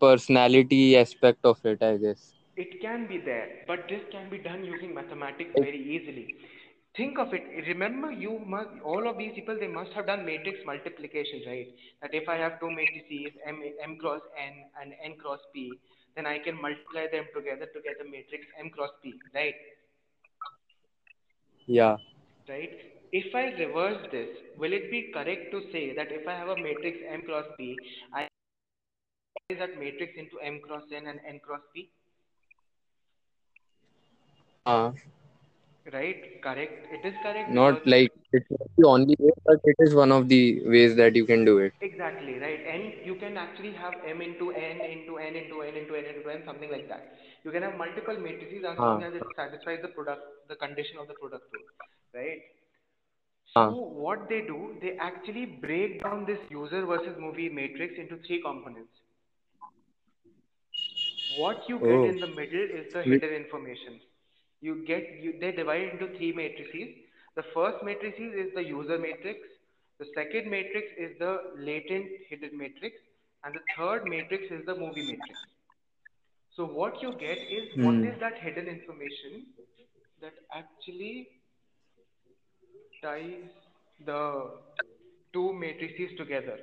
personality aspect of it, I guess. It can be there, but this can be done using mathematics very easily. Think of it. Remember, you must, all of these people, they must have done matrix multiplication, right? That if I have two matrices, M, M cross N and N cross P, then I can multiply them together to get the matrix M cross P, right? Yeah. Right? If I reverse this, will it be correct to say that if I have a matrix M cross P, I can that matrix into M cross N and N cross P? Uh, right? Correct. It is correct. Not like it's not the only way, but it is one of the ways that you can do it. Exactly, right? And you can actually have M into N into N into N into N into N, something like that. You can have multiple matrices as long as it satisfies the product, the condition of the product rule, right? So what they do, they actually break down this user versus movie matrix into three components. What you get oh. in the middle is the hidden information. You get you, they divide into three matrices. The first matrix is the user matrix. The second matrix is the latent hidden matrix, and the third matrix is the movie matrix. So what you get is mm. what is that hidden information that actually ties the two matrices together.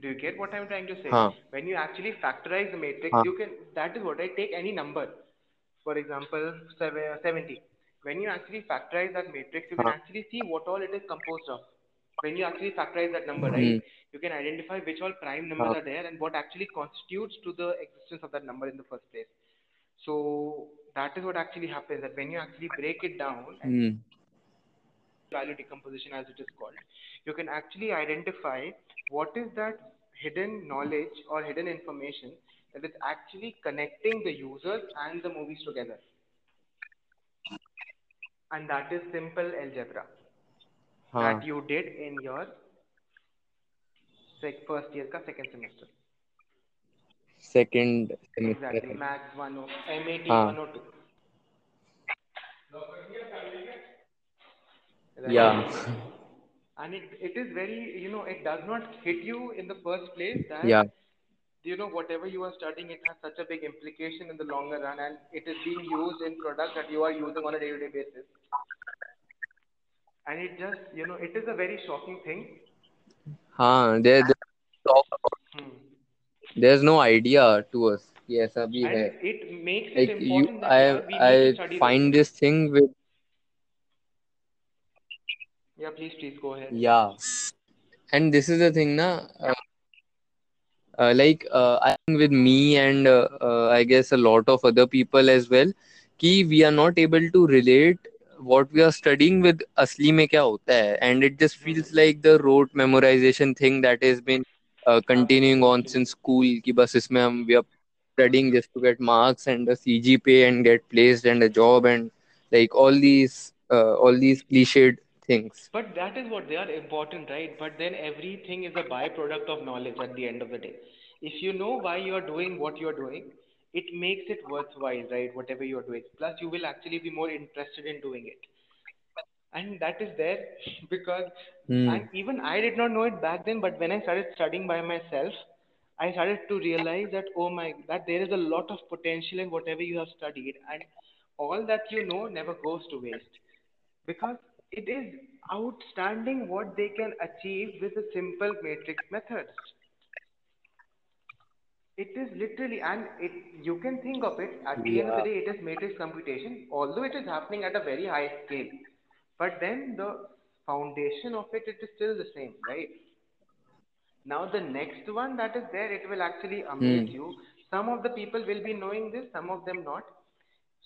Do you get what I'm trying to say? Huh. When you actually factorize the matrix, huh. you can. That is what I take any number. For example, seventy. When you actually factorize that matrix, you can actually see what all it is composed of. When you actually factorize that number, mm-hmm. right, you can identify which all prime numbers are there and what actually constitutes to the existence of that number in the first place. So that is what actually happens, that when you actually break it down, and mm. value decomposition as it is called, you can actually identify what is that hidden knowledge or hidden information that is actually connecting the users and the movies together. And that is simple algebra huh. that you did in your sec- first year ka second semester. Second semester. Exactly. Max one oh, M A T one oh two. Right. Yeah. And it, it is very, you know, it does not hit you in the first place that yeah. you know, whatever you are studying, it has such a big implication in the longer run, and it is being used in products that you are using on a day-to-day basis. And it just, you know, it is a very shocking thing. Huh, there, hmm. there's no idea to us. Yes, abhi hai. And it makes it like important you, that I, we I study find this thing with... Yeah, please, please go ahead. Yeah. And this is the thing, na... Uh, uh, like uh, I think with me and uh, uh, I guess a lot of other people as well, कि we are not able to relate what we are studying with असली में क्या होता है, and it just feels like the rote memorization thing that has been uh, continuing on since school, कि बस इसमें हम we are studying just to get marks and a C G P A and get placed and a job and like all these uh, all these cliched things. But that is what they are important, right? But then everything is a byproduct of knowledge at the end of the day. If you know why you are doing what you are doing, it makes it worthwhile, right? Whatever you are doing. Plus, you will actually be more interested in doing it. And that is there because mm. and even I did not know it back then, but when I started studying by myself, I started to realize that, oh my, that there is a lot of potential in whatever you have studied. And all that you know never goes to waste. Because it is outstanding what they can achieve with a simple matrix method. It is literally, and it, you can think of it, at the yeah. end of the day, it is matrix computation, although it is happening at a very high scale. But then the foundation of it, it is still the same, right? Now the next one that is there, it will actually amaze mm. you. Some of the people will be knowing this, some of them not.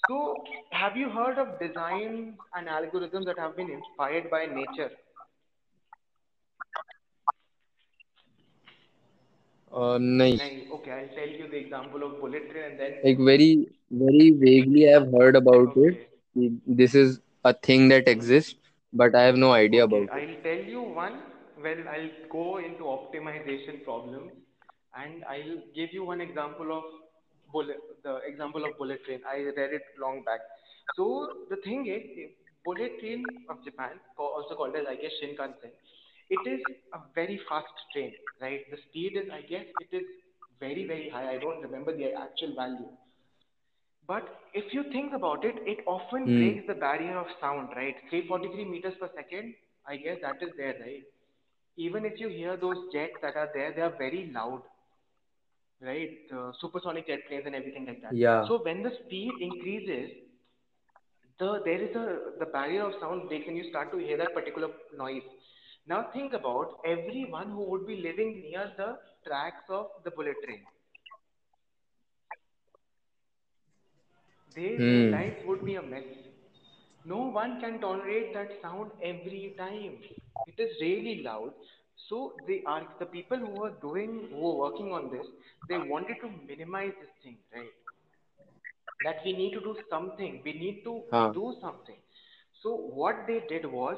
So, have you heard of design and algorithms that have been inspired by nature? Uh, no. Okay, I'll tell you the example of bullet train and then... Like very, very vaguely I have heard about okay. it. This is a thing that exists, but I have no idea okay. about I'll it. I'll tell you one. Well, I'll go into optimization problems and I'll give you one example of Bullet, the example of bullet train. I read it long back. So the thing is, bullet train of Japan, also called as I guess Shinkansen, it is a very fast train, right? The speed is, I guess, it is very, very high. I don't remember the actual value. But if you think about it, it often mm. breaks the barrier of sound, right? three hundred forty-three meters per second, I guess that is there, right? Even if you hear those jets that are there, they are very loud. Right, uh, supersonic jet planes and everything like that. Yeah. So when the speed increases, the there is a the barrier of sound breaks and you start to hear that particular noise. Now think about everyone who would be living near the tracks of the bullet train. Their mm. lives would be a mess. No one can tolerate that sound every time. It is really loud. So they are the people who are doing, who are working on this, they wanted to minimize this thing, right? That we need to do something, we need to huh. do something. So what they did was,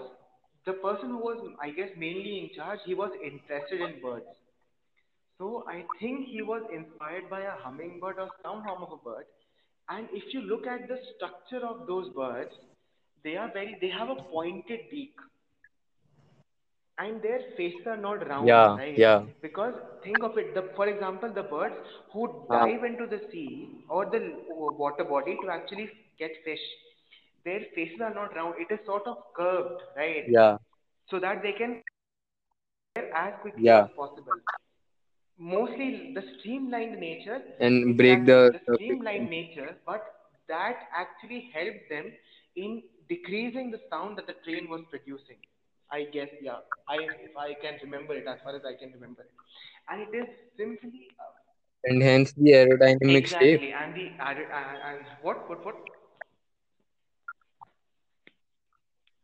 the person who was, I guess, mainly in charge, he was interested in birds. So I think he was inspired by a hummingbird or some form of a bird. And if you look at the structure of those birds, they are very, they have a pointed beak. And their faces are not round, yeah, right? Yeah. Because think of it, the, for example, the birds who dive yeah. into the sea or the water body to actually get fish, their faces are not round. It is sort of curved, right? Yeah. So that they can as quickly yeah. as possible. Mostly the streamlined nature. And break the... the streamlined nature, but that actually helped them in decreasing the sound that the train was producing. I guess, yeah, I I can remember it as far as I can remember it. And it is simply... Uh, and hence the aerodynamic exactly, shape. And the... Uh, and what, what, what?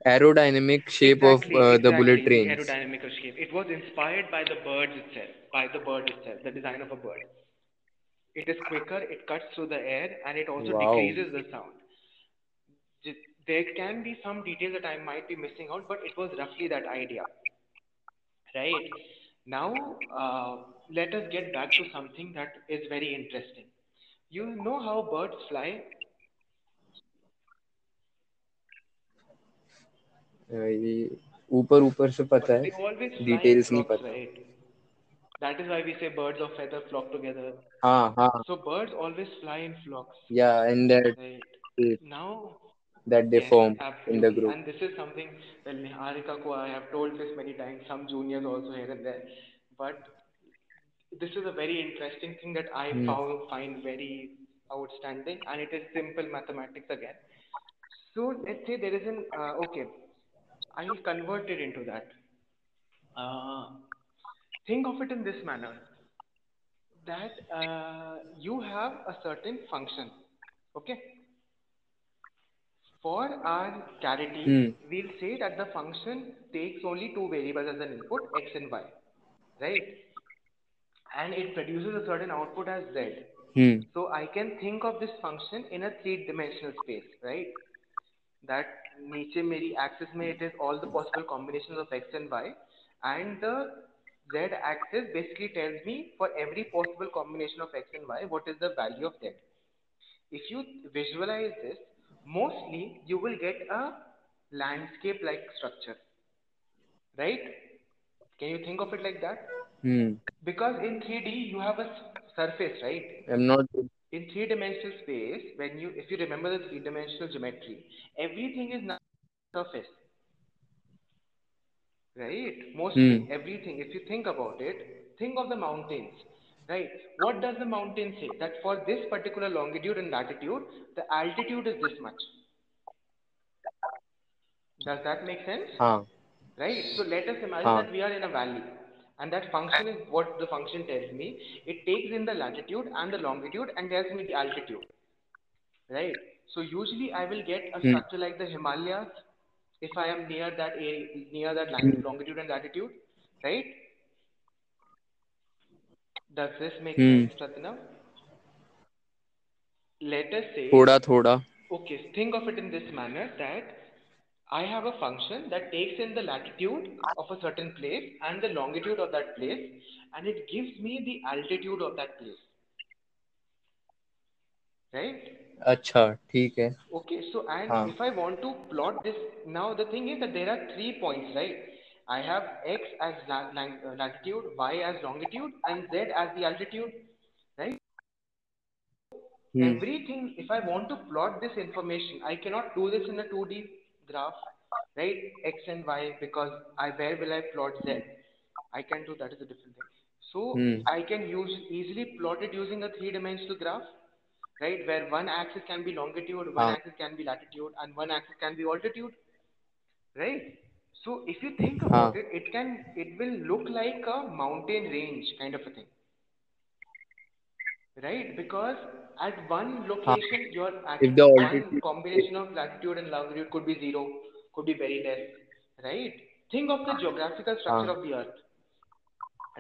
Aerodynamic shape exactly, of uh, exactly, the bullet train. Aerodynamic shape. It was inspired by the bird itself, by the bird itself, the design of a bird. It is quicker, it cuts through the air, and it also wow. decreases the sound. There can be some details that I might be missing out, but it was roughly that idea, right? Now, uh, let us get back to something that is very interesting. You know how birds fly? Upar upar se pata hai. They always fly details nahi pata. Right? That is why we say birds of feather flock together. Ah, ah. So birds always fly in flocks. Yeah, and that. Right. It. Now. That they yes, form absolutely. In the group. And this is something, well, Niharika ko I have told this many times, some juniors also here and there. But this is a very interesting thing that I mm. found, find very outstanding, and it is simple mathematics again. So let's say there is an, uh, okay, I will convert it into that. Uh, think of it in this manner. that uh, you have a certain function, okay? For our charity, mm. we'll say that the function takes only two variables as an input, x and y, right? And it produces a certain output as z. Mm. So I can think of this function in a three-dimensional space, right? That नीचे मेरी axis में it is all the possible combinations of x and y, and the z axis basically tells me for every possible combination of x and y what is the value of z. If you visualize this, mostly you will get a landscape like structure, right? Can you think of it like that? Hmm. Because in three D you have a surface, right? I'm not in three-dimensional space. When you, if you remember the three-dimensional geometry, everything is now surface, right? Mostly mm. everything. If you think about it, think of the mountains, right? What does the mountain say? That for this particular longitude and latitude, the altitude is this much. Does that make sense? Uh. Right. So let us imagine uh. that we are in a valley. And that function is what the function tells me. It takes in the latitude and the longitude and tells me the altitude, right? So usually I will get a structure mm. like the Himalayas if I am near that area, near that latitude, longitude and latitude, right? Does this make mm. sense, Pratina? Let us say... Thoda, thoda. Okay, think of it in this manner that I have a function that takes in the latitude of a certain place and the longitude of that place, and it gives me the altitude of that place. Right? Achha, theek hai. Okay, so and Haan. if I want to plot this, now the thing is that there are three points, right? I have x as la- la- latitude, y as longitude, and z as the altitude, right? Hmm. Everything, if I want to plot this information, I cannot do this in a two D graph, right? X and y, because I where will I plot z? I can do that is a different thing. So mm. I can use easily plot it using a three-dimensional graph, right? Where one axis can be longitude, one ah. axis can be latitude, and one axis can be altitude, right? So if you think about ah. it, it can it will look like a mountain range kind of a thing, right? Because at one location, uh, your actual the one combination of latitude and longitude could be zero, could be very less, right? Think of the geographical structure uh, of the Earth,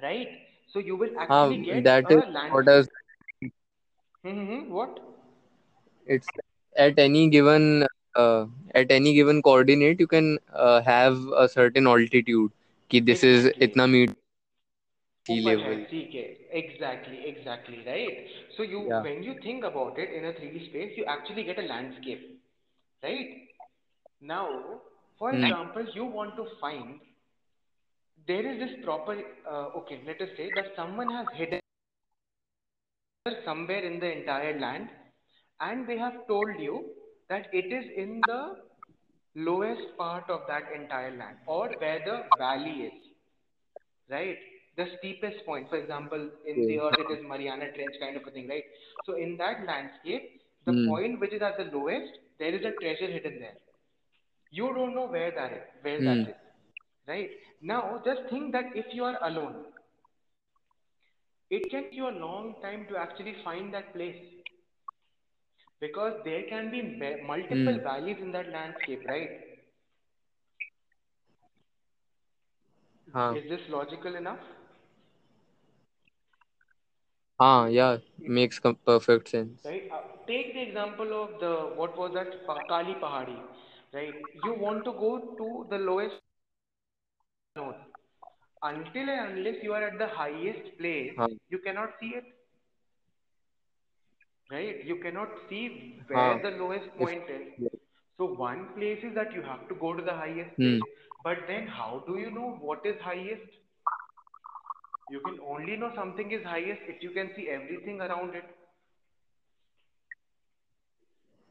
right? So you will actually uh, get that a is land. What, is, mm-hmm, what? It's at any given uh, at any given coordinate, you can uh, have a certain altitude. Ki this exactly. is itna meter. Level. Exactly, exactly, right? So you, yeah. when you think about it in a three D space, you actually get a landscape, right? Now, for mm. example, you want to find, there is this proper, uh, okay, let us say that someone has hidden somewhere in the entire land and they have told you that it is in the lowest part of that entire land or where the valley is, right? The steepest point, for example, in the Earth, it is Mariana Trench kind of a thing, right? So in that landscape, the mm. point which is at the lowest, there is a treasure hidden there. You don't know where that is, where mm. that is, right? Now, just think that if you are alone, it can take you a long time to actually find that place, because there can be multiple mm. valleys in that landscape, right? Huh. Is this logical enough? Ah, yeah, makes com- perfect sense. Right? Uh, take the example of the, what was that, pa- Kali Pahadi, right? You want to go to the lowest node. Until and unless you are at the highest place, huh. you cannot see it, right? You cannot see where huh. the lowest point is. So one place is that you have to go to the highest hmm. place, but then how do you know what is highest? You can only know something is highest if you can see everything around it.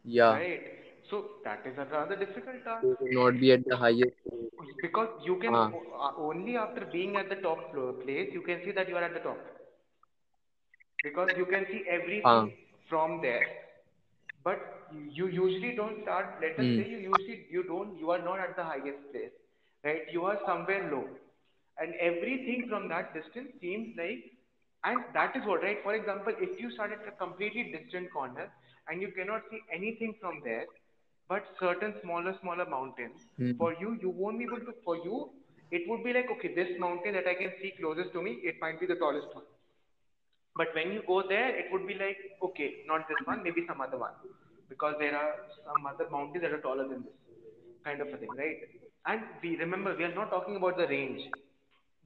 Yeah. Right. So that is a rather difficult task. You cannot be at the highest. Because you can ah. o- only after being at the top floor place, you can see that you are at the top. Because you can see everything ah. from there. But you usually don't start, let us mm. say you usually, you don't, you are not at the highest place, right? You are somewhere low. And everything from that distance seems like And that is what, right? For example, if you start at a completely distant corner and you cannot see anything from there, but certain smaller, smaller mountains, mm. for you, you won't be able to, for you, it would be like, okay, this mountain that I can see closest to me, it might be the tallest one. But when you go there, it would be like, okay, not this one, maybe some other one, because there are some other mountains that are taller than this kind of a thing, right? And we remember, we are not talking about the range.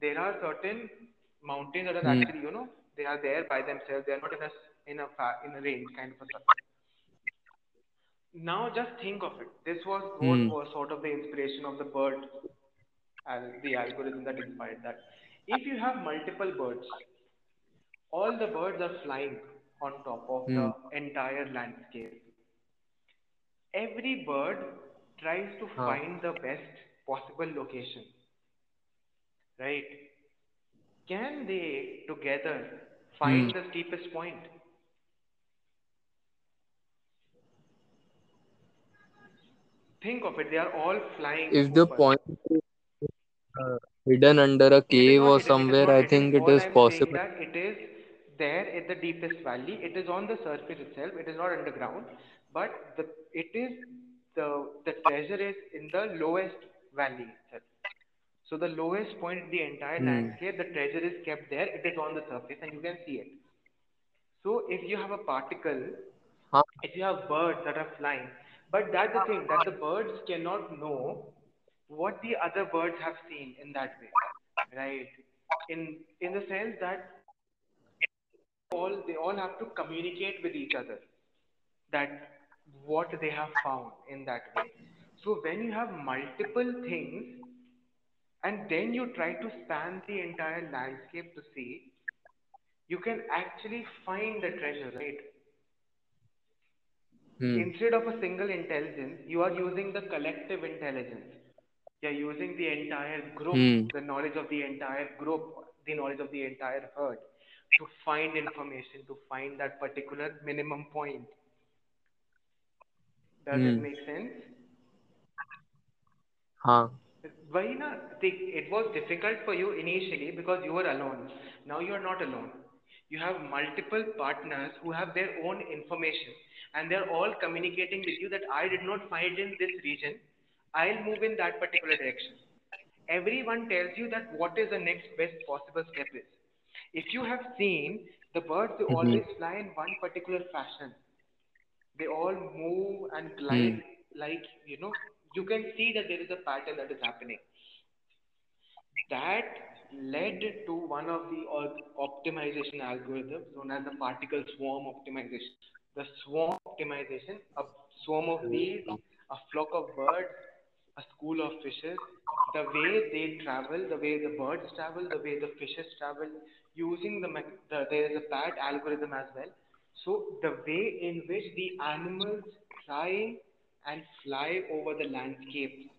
There are certain mountains that are mm. actually, you know, they are there by themselves. They are not in a in a in a range kind of a structure. Now just think of it. This was what mm. was sort of the inspiration of the bird, and the algorithm that inspired that. If you have multiple birds, all the birds are flying on top of mm. the entire landscape. Every bird tries to huh. find the best possible location, right? Can they together find mm. the steepest point? Think of it, they are all flying. If over. The point is uh, hidden under a cave or somewhere, I think it is I'm possible. It is there at the deepest valley. It is on the surface itself. It is not underground, but the it is the the treasure is in the lowest valley itself. So the lowest point in the entire mm. landscape, the treasure is kept there. It is on the surface and you can see it. So if you have a particle, huh? if you have birds that are flying, but that's the thing, that the birds cannot know what the other birds have seen in that way, right? In in the sense that all they all have to communicate with each other that what they have found in that way. So when you have multiple things, and then you try to span the entire landscape to see, you can actually find the treasure, right? Hmm. Instead of a single intelligence, you are using the collective intelligence. You are using the entire group, hmm. the knowledge of the entire group, the knowledge of the entire herd to find information, to find that particular minimum point. Does hmm. it make sense? Huh. Why not? It was difficult for you initially because you were alone. Now you are not alone. You have multiple partners who have their own information and they're all communicating with you that I did not find in this region. I'll move in that particular direction. Everyone tells you that what is the next best possible step is. If you have seen, the birds they mm-hmm. always fly in one particular fashion. They all move and glide mm. like, you know, you can see that there is a pattern that is happening. That led to one of the optimization algorithms known as the particle swarm optimization. The swarm optimization, a swarm of bees, a flock of birds, a school of fishes, the way they travel, the way the birds travel, the way the fishes travel, using the, the there is a P A T algorithm as well. So the way in which the animals try and fly over the landscape.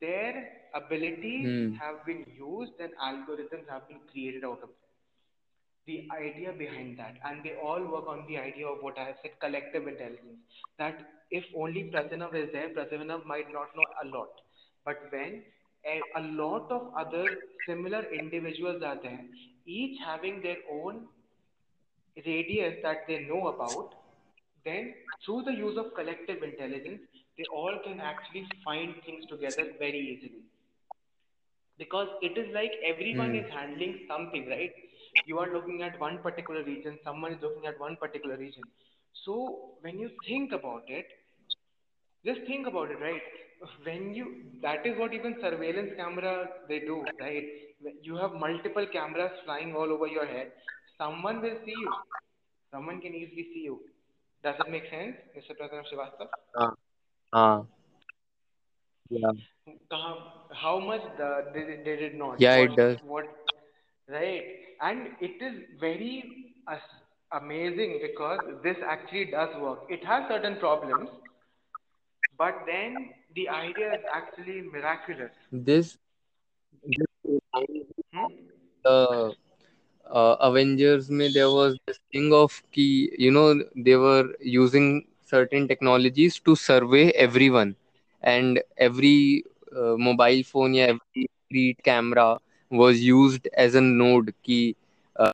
Their abilities mm. have been used and algorithms have been created out of them. The idea behind that, and they all work on the idea of what I have said, collective intelligence. That if only Prasanna is there, Prasanna might not know a lot. But when a lot of other similar individuals are there, each having their own radius that they know about, then through the use of collective intelligence, they all can actually find things together very easily. Because it is like everyone mm. is handling something, right? You are looking at one particular region, someone is looking at one particular region. So when you think about it, just think about it, right? When you, that is what even surveillance camera, they do, right? You have multiple cameras flying all over your head. Someone will see you. Someone can easily see you. Does that make sense, Mister Prasanna Srivastav? Uh, uh, yeah. How, how much the, did, it, did it not? Yeah, what, it does. What, right. And it is very uh, amazing because this actually does work. It has certain problems, but then the idea is actually miraculous. This, this hmm? the... Uh, Avengers mein there was this thing of ki, you know, they were using certain technologies to survey everyone, and every uh, mobile phone ya every street camera was used as a node ki uh,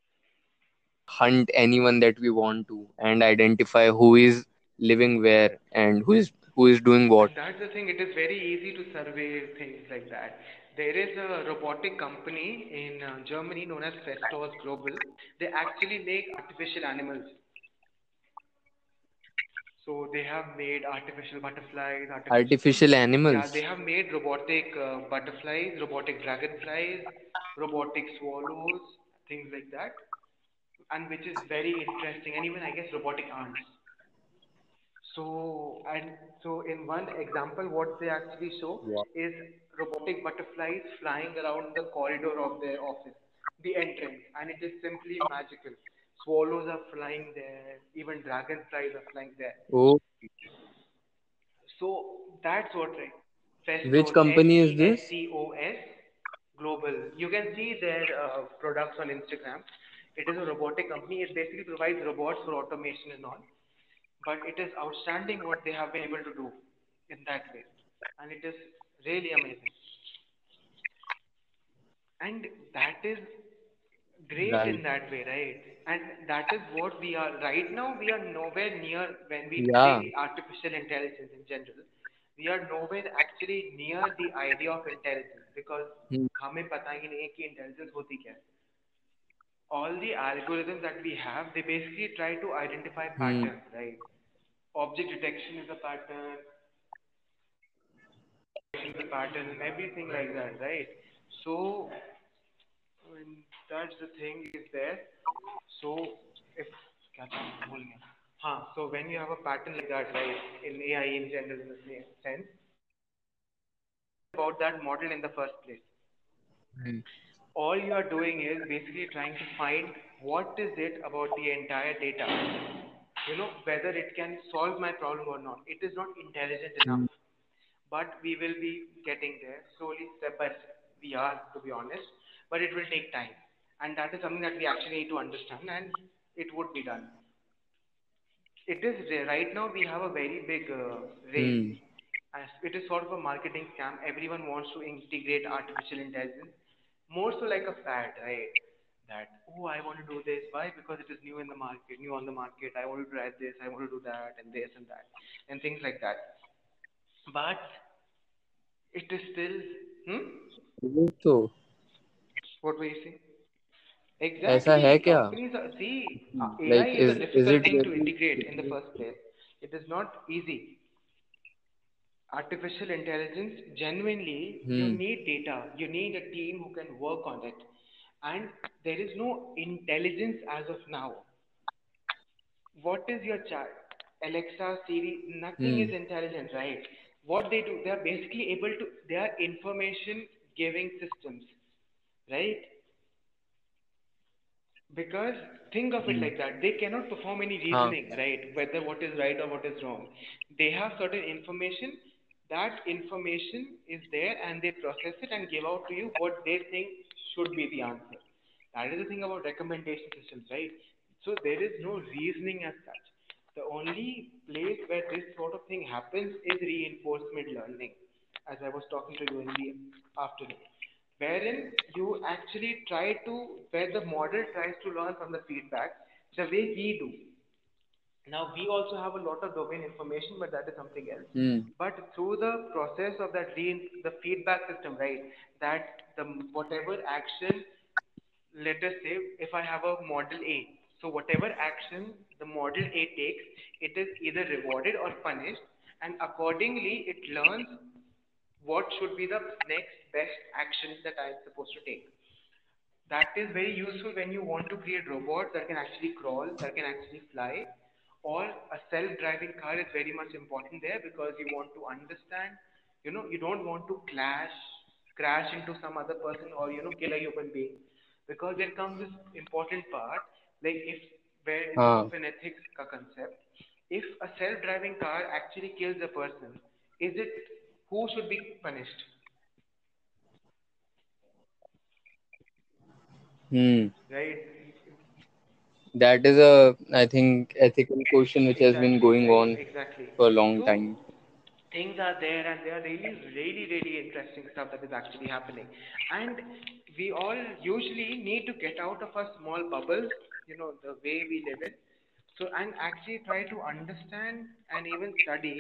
hunt anyone that we want to and identify who is living where and who is who is doing what. That's the thing. It is very easy to survey things like that. There is a robotic company in uh, Germany known as Festo Global. They actually make artificial animals. So they have made artificial butterflies. Artificial, artificial animals. Yeah, they have made robotic uh, butterflies, robotic dragonflies, robotic swallows, things like that. And which is very interesting. And even I guess robotic ants. So and so in one example, what they actually show yeah. is robotic butterflies flying around the corridor of their office, the entrance, and it is simply magical. Swallows are flying there, even dragonflies are flying there. Oh. So that's what, right? Festos, which company is this? Festos Global. You can see their uh, products on Instagram. It is a robotic company. It basically provides robots for automation and all. But it is outstanding what they have been able to do in that way. And it is really amazing. And that is great right. in that way, right? And that is what we are right now. We are nowhere near when we yeah. say artificial intelligence in general. We are nowhere actually near the idea of intelligence because hmm. हमें पता ही नहीं है कि intelligence होती क्या है. All the algorithms that we have, they basically try to identify patterns, mm. right? Object detection is a pattern, the pattern, everything like that, right? So, I mean, that's the thing is there. So, if, huh, so when you have a pattern like that, right, in A I in general, in the sense, about that model in the first place. Mm. All you are doing is basically trying to find what is it about the entire data, you know, whether it can solve my problem or not. It is not intelligent enough, but we will be getting there slowly, step by step. We are, to be honest, but it will take time. And that is something that we actually need to understand, and it would be done. It is right now we have a very big uh, race. Mm. It is sort of a marketing scam. Everyone wants to integrate artificial intelligence. More so like a fad, right? That, oh, I want to do this. Why? Because it is new in the market, new on the market. I want to try this. I want to do that and this and that and things like that. But it is still, hmm? So, what were you saying? Exactly. ऐसा है क्या? See, A I like, is, is a difficult is it, thing to integrate in the first place. It is not easy. Artificial intelligence, genuinely, hmm. you need data. You need a team who can work on it. And there is no intelligence as of now. What is your chat? Alexa, Siri, nothing hmm. is intelligent, right? What they do, they are basically able to, they are information giving systems, right? Because think of it mm. like that. They cannot perform any reasoning, ah. right? Whether what is right or what is wrong. They have certain information. That information is there and they process it and give out to you what they think should be the answer. That is the thing about recommendation systems, right? So there is no reasoning as such. The only place where this sort of thing happens is reinforcement learning, as I was talking to you in the afternoon, wherein you actually try to, where the model tries to learn from the feedback the way we do. Now, we also have a lot of domain information, but that is something else. Mm. But through the process of that, re- the feedback system, right, that the whatever action, let us say, if I have a model A, so whatever action the model A takes, it is either rewarded or punished, and accordingly, it learns what should be the next best action that I am supposed to take. That is very useful when you want to create robots that can actually crawl, that can actually fly. Or a self-driving car is very much important there because you want to understand, you know, you don't want to clash, crash into some other person or, you know, kill a human being. Because there comes this important part, like if, where it's uh. an ethics concept, if a self-driving car actually kills a person, is it, who should be punished? Hmm. Right? That is a, I think, ethical question which has exactly, been going on exactly. for a long so, time. Things are there and they are really, really, really interesting stuff that is actually happening. And we all usually need to get out of our small bubbles, you know, the way we live it. So, and actually try to understand and even study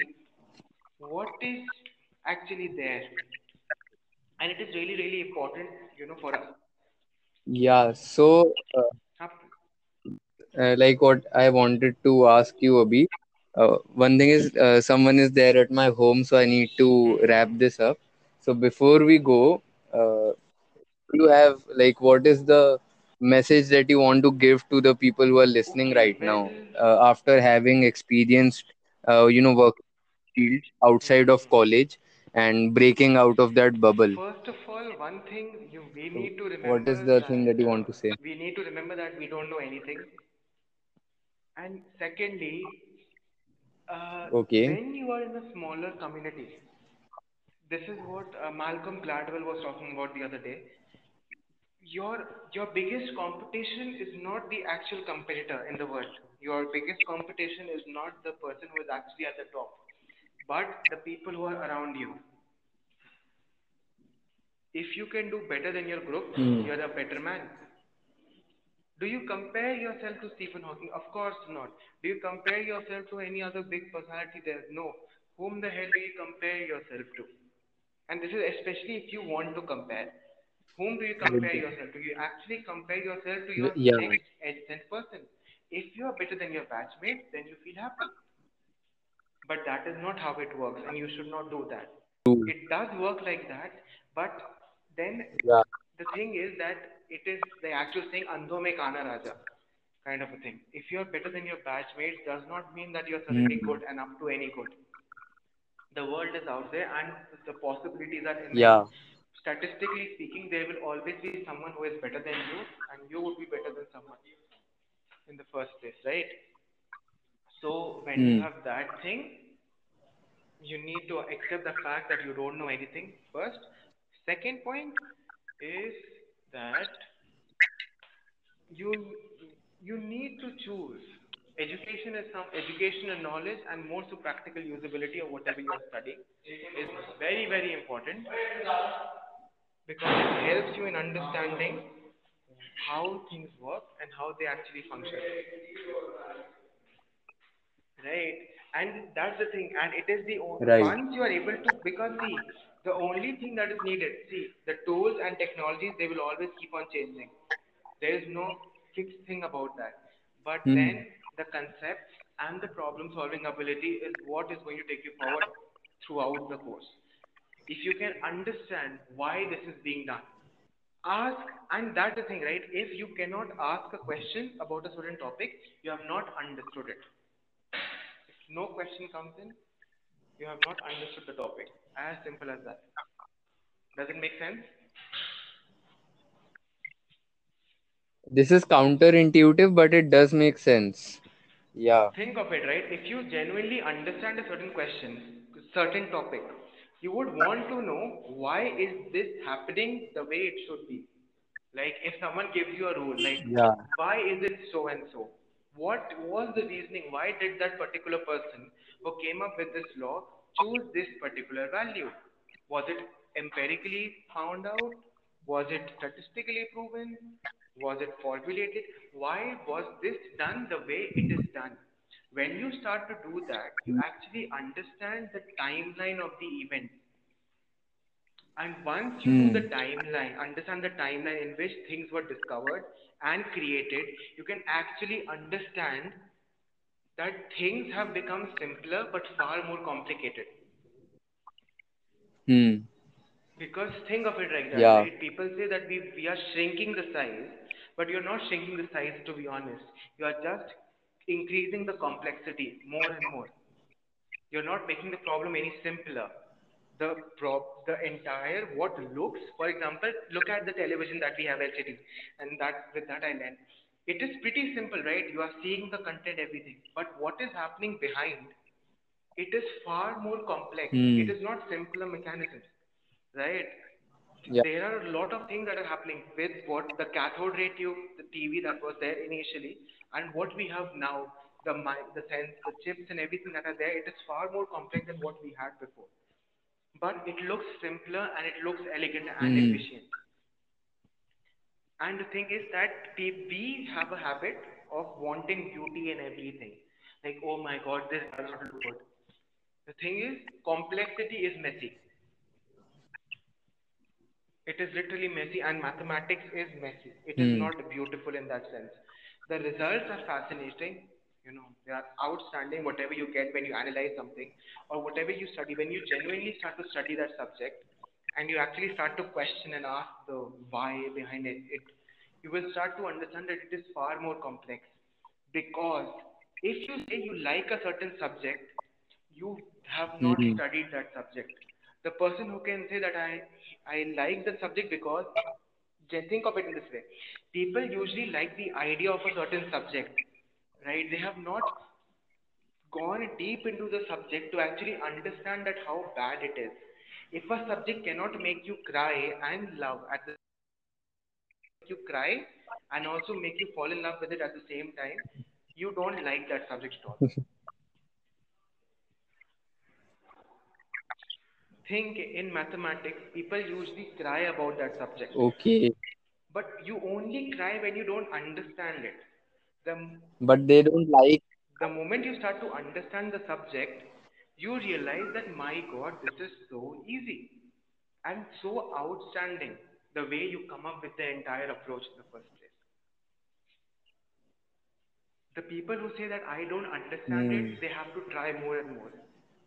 what is actually there. And it is really, really important, you know, for us. Yeah. So, uh, uh, like what I wanted to ask you, Abhi, uh, one thing is uh, someone is there at my home, so I need to wrap this up. So before we go, uh, you have like, what is the message that you want to give to the people who are listening right now uh, after having experienced, uh, you know, work field outside of college and breaking out of that bubble? First of all, one thing you, we need to remember. What is the thing that you want to say? We need to remember that we don't know anything. And secondly, uh, okay. when you are in a smaller community, this is what uh, Malcolm Gladwell was talking about the other day. Your your biggest competition is not the actual competitor in the world. Your biggest competition is not the person who is actually at the top, but the people who are around you. If you can do better than your group, mm. you're a better man. Do you compare yourself to Stephen Hawking? Of course not. Do you compare yourself to any other big personality? There's no. Whom the hell do you compare yourself to? And this is especially if you want to compare. Whom do you compare yourself to? You actually compare yourself to your yeah. next adjacent person. If you are better than your batchmate, then you feel happy. But that is not how it works, and you should not do that. It does work like that, but then yeah. the thing is that it is the actual thing, Andho mein Kana Raja, kind of a thing. If you are better than your batchmates, does not mean that you are suddenly mm-hmm. good and up to any good. The world is out there, and the possibilities are immense. Yeah. Statistically speaking, there will always be someone who is better than you, and you would be better than someone in the first place, right? So when mm. you have that thing, you need to accept the fact that you don't know anything first. Second point is that you you need to choose. Education is some education and knowledge, and more so practical usability of whatever you are studying is very, very important. Because it helps you in understanding how things work and how they actually function. Right? And that's the thing. And it is the only, right. once you are able to, because see, the only thing that is needed, see, the tools and technologies, they will always keep on changing. There is no fixed thing about that. But mm. then the concepts and the problem solving ability is what is going to take you forward throughout the course. If you can understand why this is being done, ask, and that's the thing, right? If you cannot ask a question about a certain topic, you have not understood it. If no question comes in, you have not understood the topic. As simple as that. Does it make sense? This is counterintuitive, but it does make sense. Yeah. Think of it, right? If you genuinely understand a certain question, certain topic, you would want to know why is this happening the way it should be. Like if someone gives you a rule, like yeah. why is it so and so? What was the reasoning? Why did that particular person who came up with this law choose this particular value? Was it empirically found out? Was it statistically proven? Was it formulated? Why was this done the way it is done? When you start to do that, you actually understand the timeline of the event. And once you mm. do the timeline, understand the timeline in which things were discovered and created, you can actually understand that things have become simpler but far more complicated. Mm. Because think of it like that, yeah. right? People say that we, we are shrinking the size, but you're not shrinking the size, to be honest. You are just increasing the complexity more and more. You're not making the problem any simpler. The prop, the entire what looks, for example, look at the television that we have L C D, and that with that I learned. It is pretty simple, right? You are seeing the content, everything. But what is happening behind, it is far more complex. Mm. It is not simpler mechanisms, right? Yeah. There are a lot of things that are happening with what the cathode ray tube, the T V that was there initially, and what we have now, the the sense, the chips and everything that are there, it is far more complex than what we had before. But it looks simpler and it looks elegant and mm. efficient. And the thing is that we have a habit of wanting beauty and everything. Like, oh my God, this does not look good. The thing is, complexity is messy. It is literally messy, and mathematics is messy. It mm. is not beautiful in that sense. The results are fascinating. You know, they are outstanding, whatever you get when you analyze something or whatever you study. When you genuinely start to study that subject and you actually start to question and ask the why behind it, it you will start to understand that it is far more complex. Because if you say you like a certain subject, you have not mm-hmm. studied that subject. The person who can say that I, I like the subject because, think of it in this way, people usually like the idea of a certain subject, right? They have not gone deep into the subject to actually understand that how bad it is. If a subject cannot make you cry and love at the you cry and also make you fall in love with it at the same time, you don't like that subject at all. Think in mathematics, people usually cry about that subject. Okay. But you only cry when you don't understand it. The, but they don't like... The moment you start to understand the subject, you realize that, my God, this is so easy and so outstanding, the way you come up with the entire approach in the first place. The people who say that I don't understand mm. it, they have to try more and more.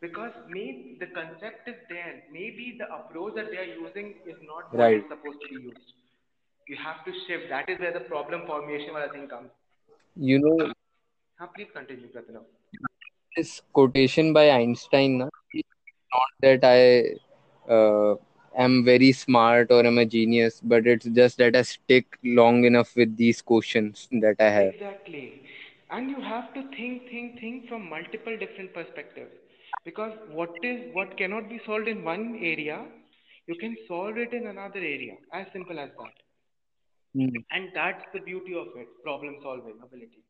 Because maybe the concept is there. Maybe the approach that they are using is not right. what it's supposed to be used. You have to shift. That is where the problem formation wala thing comes. You know... Haan, please continue, Pratinav. This quotation by Einstein, na? Not that I... Uh, I'm very smart or I'm a genius, but it's just that I stick long enough with these questions that I have. Exactly. And you have to think, think, think from multiple different perspectives. Because what is what cannot be solved in one area, you can solve it in another area. As simple as that. Mm. And that's the beauty of it, problem solving ability.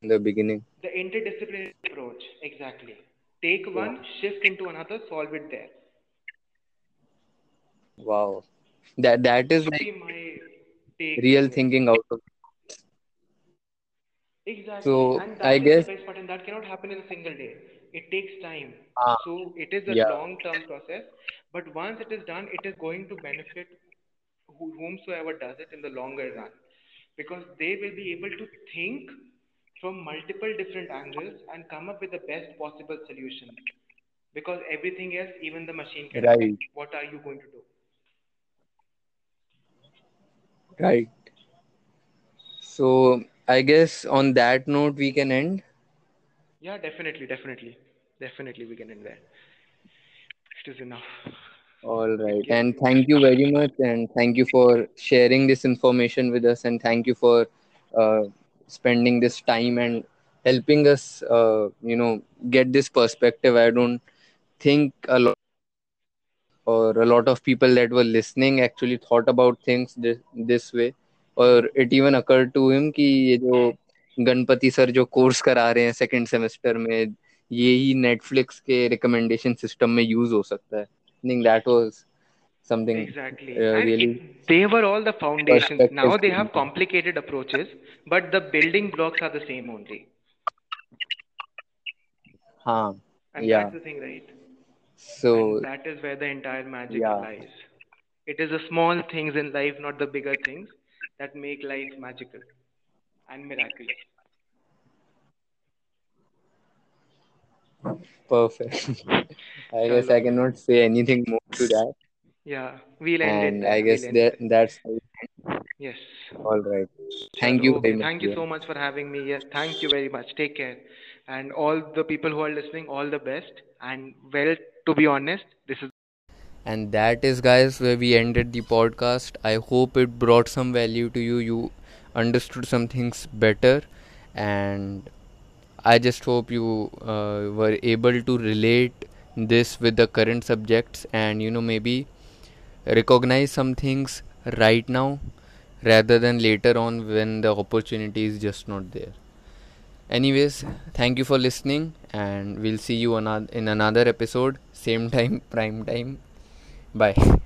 In the beginning. The interdisciplinary approach, exactly. Take yeah. one, shift into another, solve it there. Wow, that that is like my real thinking out of it. Exactly. So and I guess, the best part, and that cannot happen in a single day. It takes time. Ah, so it is a yeah. long-term process. But once it is done, it is going to benefit whomsoever does it in the longer run, because they will be able to think from multiple different angles and come up with the best possible solution. Because everything else, even the machine can. Right. What are you going to do? Right. So I guess on that note we can end. Yeah, definitely, definitely, definitely we can end there. It is enough. All right, and thank you very much, and thank you for sharing this information with us, and thank you for uh, spending this time and helping us, uh, you know, get this perspective. I don't think a lot. Or a lot of people that were listening actually thought about things this, this way, or it even occurred to him कि ये जो Ganpati sir जो course करा रहे हैं second semester में, ये ही नेटफ्लिक्स के रिकमेंडेशन सिस्टम में यूज हो सकता है. I think that was something exactly. Uh, and really it, they were all the foundations. Now they have complicated approaches, but the building blocks are the same only. हाँ, and yeah. that's the thing, right? So and that is where the entire magic yeah. lies. It is the small things in life, not the bigger things, that make life magical and miraculous. Perfect. I guess I cannot say anything more to that. Yeah, we'll end and it. And I guess we'll that, that's yes. All right. Thank Hello. you very much. Thank you so much for having me. Yes, thank you very much. Take care. And all the people who are listening, all the best. And well, to be honest, this is... And that is, guys, where we ended the podcast. I hope it brought some value to you. You understood some things better. And I just hope you uh, were able to relate this with the current subjects. And, you know, maybe recognize some things right now rather than later on when the opportunity is just not there. Anyways, thank you for listening, and we'll see you in another episode, same time, prime time. Bye.